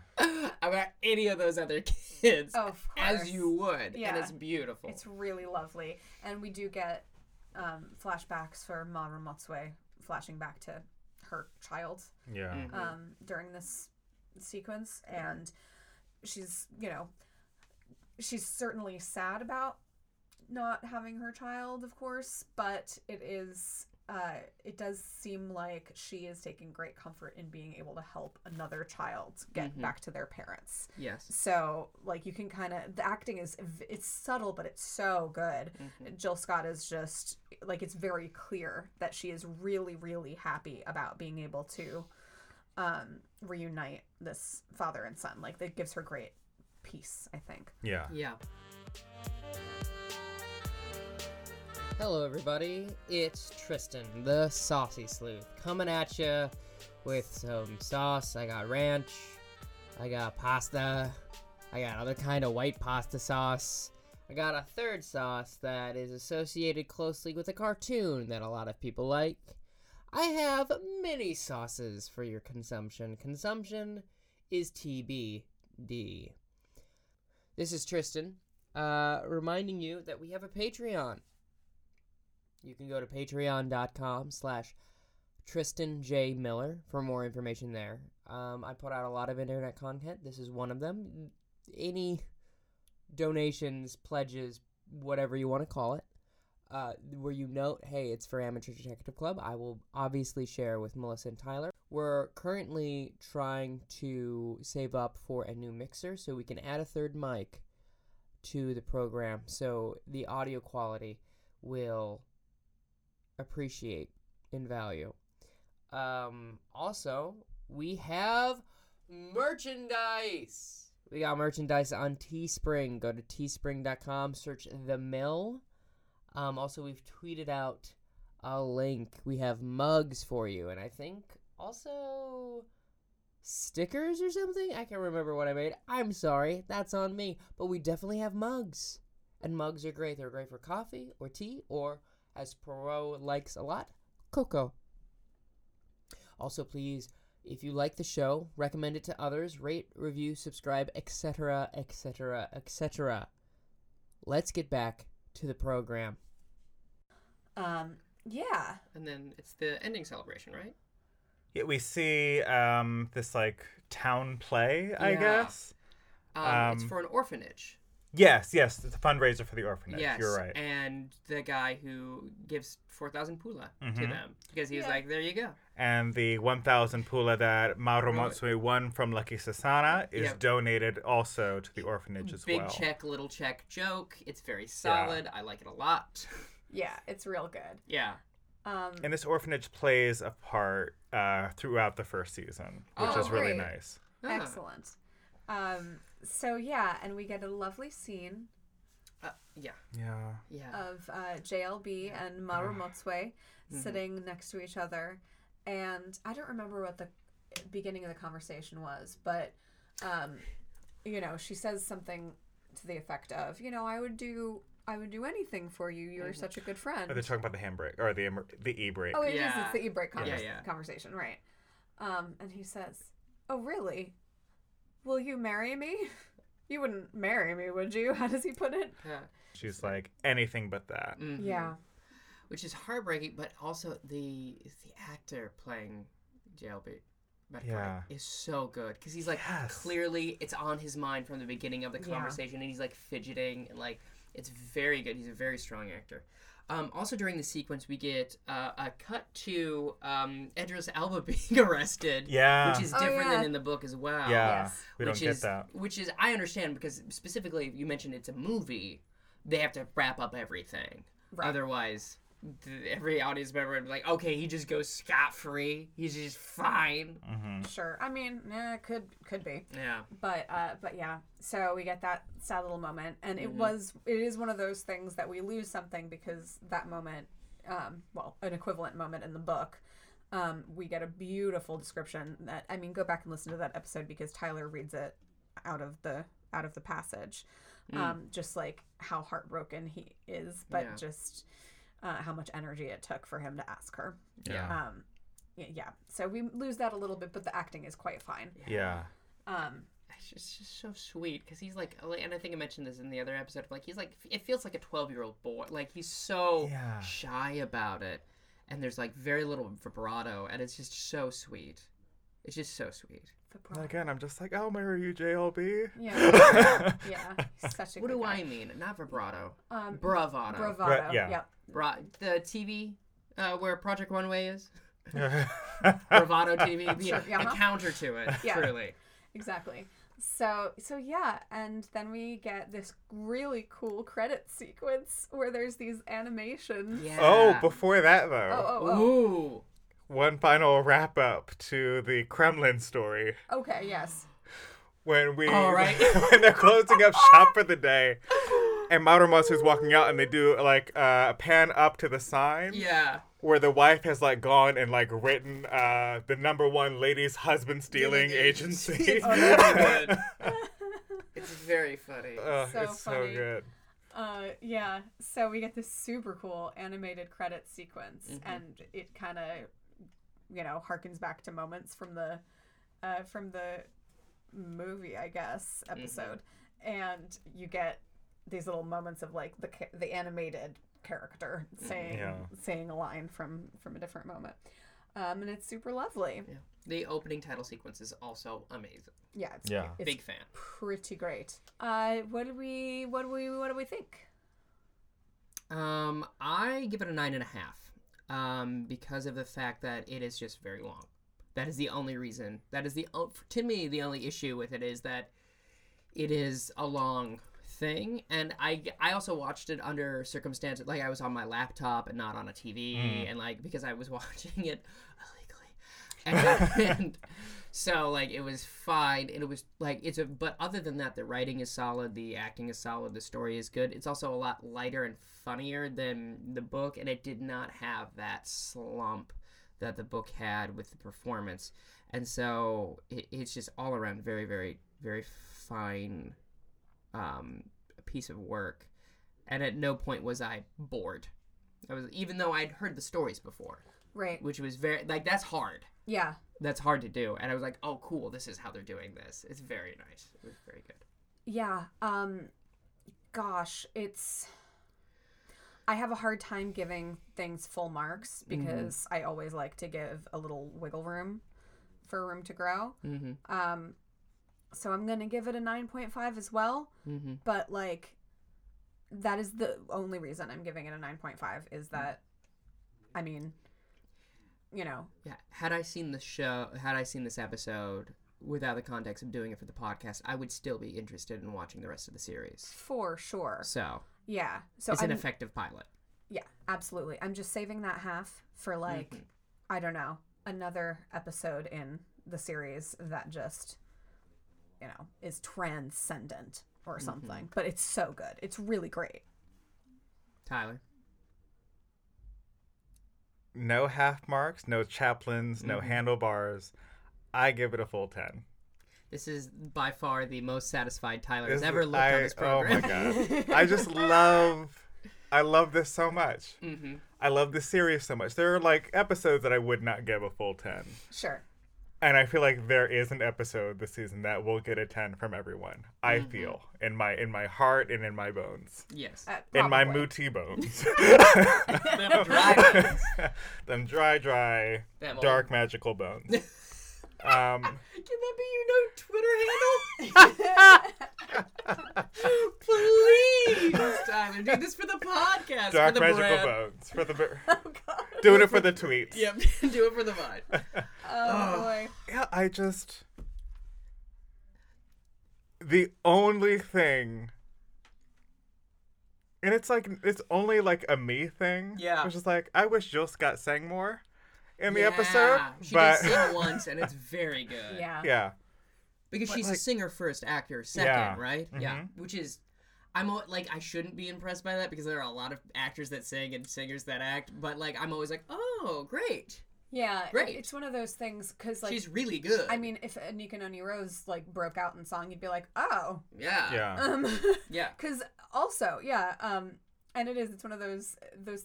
About any of those other kids. Oh, of course. As you would. Yeah. And it's beautiful. It's really lovely. And we do get flashbacks for Mma Ramotswe flashing back to her child during this sequence, and she's, you know, she's certainly sad about not having her child, of course, but it is it does seem like she is taking great comfort in being able to help another child get back to their parents. Yes. So like you can kind of, the acting is, it's subtle, but it's so good. Mm-hmm. Jill Scott is just like, it's very clear that she is really, really happy about being able to reunite this father and son. Like that gives her great peace, I think. Yeah. Yeah. Hello, everybody. It's Tristan, the Saucy Sleuth, coming at you with some sauce. I got ranch. I got pasta. I got other kind of white pasta sauce. I got a third sauce that is associated closely with a cartoon that a lot of people like. I have many sauces for your consumption. Consumption is TBD. This is Tristan, reminding you that we have a Patreon. You can go to patreon.com/ Tristan J. Miller for more information there. I put out a lot of internet content. This is one of them. Any donations, pledges, whatever you want to call it, where you note, hey, it's for Amateur Detective Club, I will obviously share with Melissa and Tyler. We're currently trying to save up for a new mixer so we can add a third mic to the program so the audio quality will appreciate in value. Also, we have merchandise. We got merchandise on Teespring. Go to teespring.com, search The Mill. Also, we've tweeted out a link. We have mugs for you, and I think also stickers or something. I can't remember what I made. I'm sorry. That's on me. But we definitely have mugs, and mugs are great. They're great for coffee or tea or, as Perot likes a lot, cocoa. Also, please, if you like the show, recommend it to others, rate, review, subscribe, etc., etc., etc. Let's get back to the program. Yeah. And then it's the ending celebration, right? Yeah, we see this, like, town play, I guess. It's for an orphanage. Yes, it's a fundraiser for the orphanage. Yes, you're right. And the guy who gives 4,000 pula to them because he's like, there you go. And the 1,000 pula that Mma Ramotswe won from Lucky Susana is donated also to the orphanage as well. Big check, little check joke. It's very solid. I like it a lot. Yeah, it's real good. Yeah. And this orphanage plays a part throughout the first season, which is really nice. Excellent. So, yeah, and we get a lovely scene of JLB and Mma Ramotswe sitting next to each other. And I don't remember what the beginning of the conversation was, but, you know, she says something to the effect of, you know, I would do anything for you. You are such a good friend. Are they talking about the handbrake or the e-brake? Oh, it's the e-brake conversation, right. And he says, oh, really? Will you marry me? You wouldn't marry me, would you? How does he put it? Yeah. She's like, anything but that. Mm-hmm. Yeah. Which is heartbreaking, but also the actor playing JLB Matekoni is so good. Because he's like, clearly it's on his mind from the beginning of the conversation, and he's like fidgeting, and like, it's very good. He's a very strong actor. Also during the sequence, we get a cut to Idris Elba being arrested, which is different than in the book as well. Yeah, we don't get that. Which is, I understand, because specifically, you mentioned it's a movie, they have to wrap up everything. Right. Otherwise, every audience member would be like, okay, he just goes scot-free. He's just fine. Mm-hmm. Sure. I mean, could be. Yeah. But yeah. So we get that sad little moment. And it is one of those things that we lose something because that moment, an equivalent moment in the book, we get a beautiful description that, I mean, go back and listen to that episode because Tyler reads it out of the passage. Just like how heartbroken he is, but just... how much energy it took for him to ask her. Yeah. So we lose that a little bit, but the acting is quite fine. Yeah. It's just so sweet because he's like, and I think I mentioned this in the other episode, like he's like, it feels like a 12-year-old boy. Like he's so shy about it, and there's like very little vibrato, and it's just so sweet. It's just so sweet. And again, I'm just like, I'll marry you, JLB. Yeah. Yeah. He's such a good guy. What do I mean? Not vibrato. Bravado. Bravado. Right, yeah. The TV where Project Runway is. Bravado TV. A counter to it, truly. Exactly. So yeah, and then we get this really cool credit sequence where there's these animations. Yeah. Oh, before that, though. Ooh. One final wrap up to the Kremlin story. Okay, yes. When they're closing up shop for the day, and Mma Ramotswe is walking out, and they do like a pan up to the sign. Yeah. Where the wife has like gone and like written the number 1 ladies husband stealing agency. Oh, that's good. It's very funny. It's so good. So we get this super cool animated credit sequence, and it kind of, you know, harkens back to moments from the movie, I guess, episode. And you get these little moments of like the animated character saying a line from a different moment. And it's super lovely. Yeah. The opening title sequence is also amazing. Yeah, it's big fan. Pretty great. What do we think? I give it a 9.5, because of the fact that it is just very long. That is the only reason. That is the only issue with it is that it is a long thing. And I also watched it under circumstances, like I was on my laptop and not on a TV, and like because I was watching it illegally. And so like it was fine. It was like but other than that, the writing is solid, the acting is solid, the story is good. It's also a lot lighter and funnier than the book, and it did not have that slump that the book had with the performance. And so it's just all around very, very, very fine piece of work. And at no point was I bored. I was, even though I'd heard the stories before. Right. Which was very, like, that's hard. Yeah. That's hard to do. And I was like, oh, cool, this is how they're doing this. It's very nice. It was very good. Yeah. Gosh, it's... I have a hard time giving things full marks because I always like to give a little wiggle room for room to grow. Mm-hmm. So I'm going to give it a 9.5 as well. Mm-hmm. But, like, that is the only reason I'm giving it a 9.5 is that, I mean... You know. Yeah. Had I seen this episode without the context of doing it for the podcast, I would still be interested in watching the rest of the series. For sure. So. Yeah. So it's an effective pilot. Yeah, absolutely. I'm just saving that half for like, I don't know, another episode in the series that just, you know, is transcendent or something. But it's so good. It's really great. Tyler. No half marks, no chaplains, no handlebars. I give it a full 10. This is by far the most satisfied Tyler has ever looked on this program. Oh my god! I love this so much. Mm-hmm. I love this series so much. There are like episodes that I would not give a full 10. Sure. And I feel like there is an episode this season that will get a 10 from everyone. I feel in my heart and in my bones. Yes, in my Muti bones. Them dry bones. Them dry, them dark old. Magical bones. Can that be your new Twitter handle? Please, Tyler, do this for the podcast. Dark for the magical brand. Bones for the. Oh God. Doing it for the tweets. Yep, do it for the vibe. Oh, boy. Yeah, I just... The only thing... And it's like, it's only like a me thing. Yeah. Which is like, I wish Jill Scott sang more in the episode. She did sing once, and it's very good. Yeah. Yeah. Because she's like, a singer first, actor second, right? Mm-hmm. Yeah. Which is... I'm like, I shouldn't be impressed by that because there are a lot of actors that sing and singers that act, but like, I'm always like, oh, great. Yeah. Great. It's one of those things because like, she's really good. I mean, if Anika Noni Rose like broke out in song, you'd be like, oh. Yeah. Yeah. Yeah. Because also, yeah. And it's one of those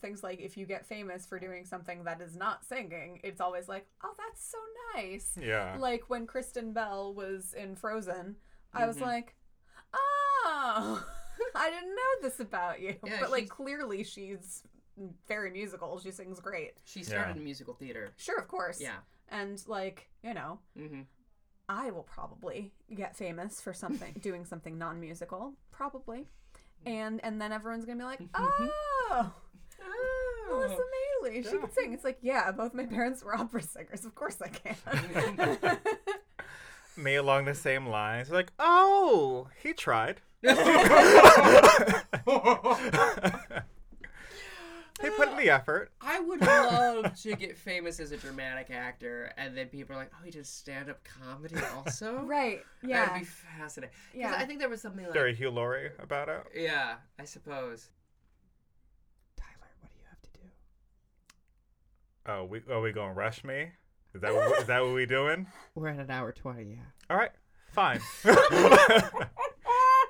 things like if you get famous for doing something that is not singing, it's always like, oh, that's so nice. Yeah. Like when Kristen Bell was in Frozen, I was like, oh. I didn't know this about you. Yeah, but, like, clearly she's very musical. She sings great. She started in musical theater. Sure, of course. Yeah. And, like, you know, I will probably get famous for something, doing something non-musical. Probably. And then everyone's going to be like, oh, Melissa Mailey. She can sing. It's like, yeah, both my parents were opera singers. Of course I can. Me along the same lines. Like, oh, he tried. They put in the effort. I would love to get famous as a dramatic actor, and then people are like, "Oh, he did stand-up comedy also." Right? Yeah, that'd be fascinating. Yeah, I think there was something like very Hugh Laurie about it. Yeah, I suppose. Tyler, what do you have to do? Oh, are we gonna rush me? Is that what we doing? We're at an hour 20. Yeah. All right. Fine.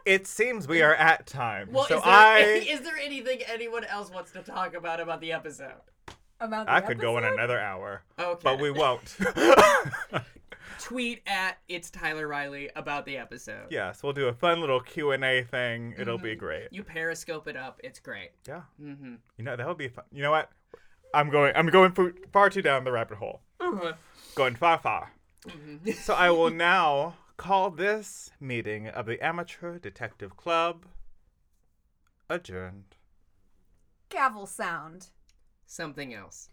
It seems we are at time. Well, so is there anything anyone else wants to talk about the episode? I could go in another hour. Okay. But we won't. Tweet at It's Tyler Riley about the episode. Yes, we'll do a fun little Q&A thing. It'll be great. You periscope it up. It's great. Yeah. You know, that would be fun. You know what? I'm going far too down the rabbit hole. Going far, far. Mm-hmm. So I will now call this meeting of the Amateur Detective Club adjourned. Gavel sound. Something else.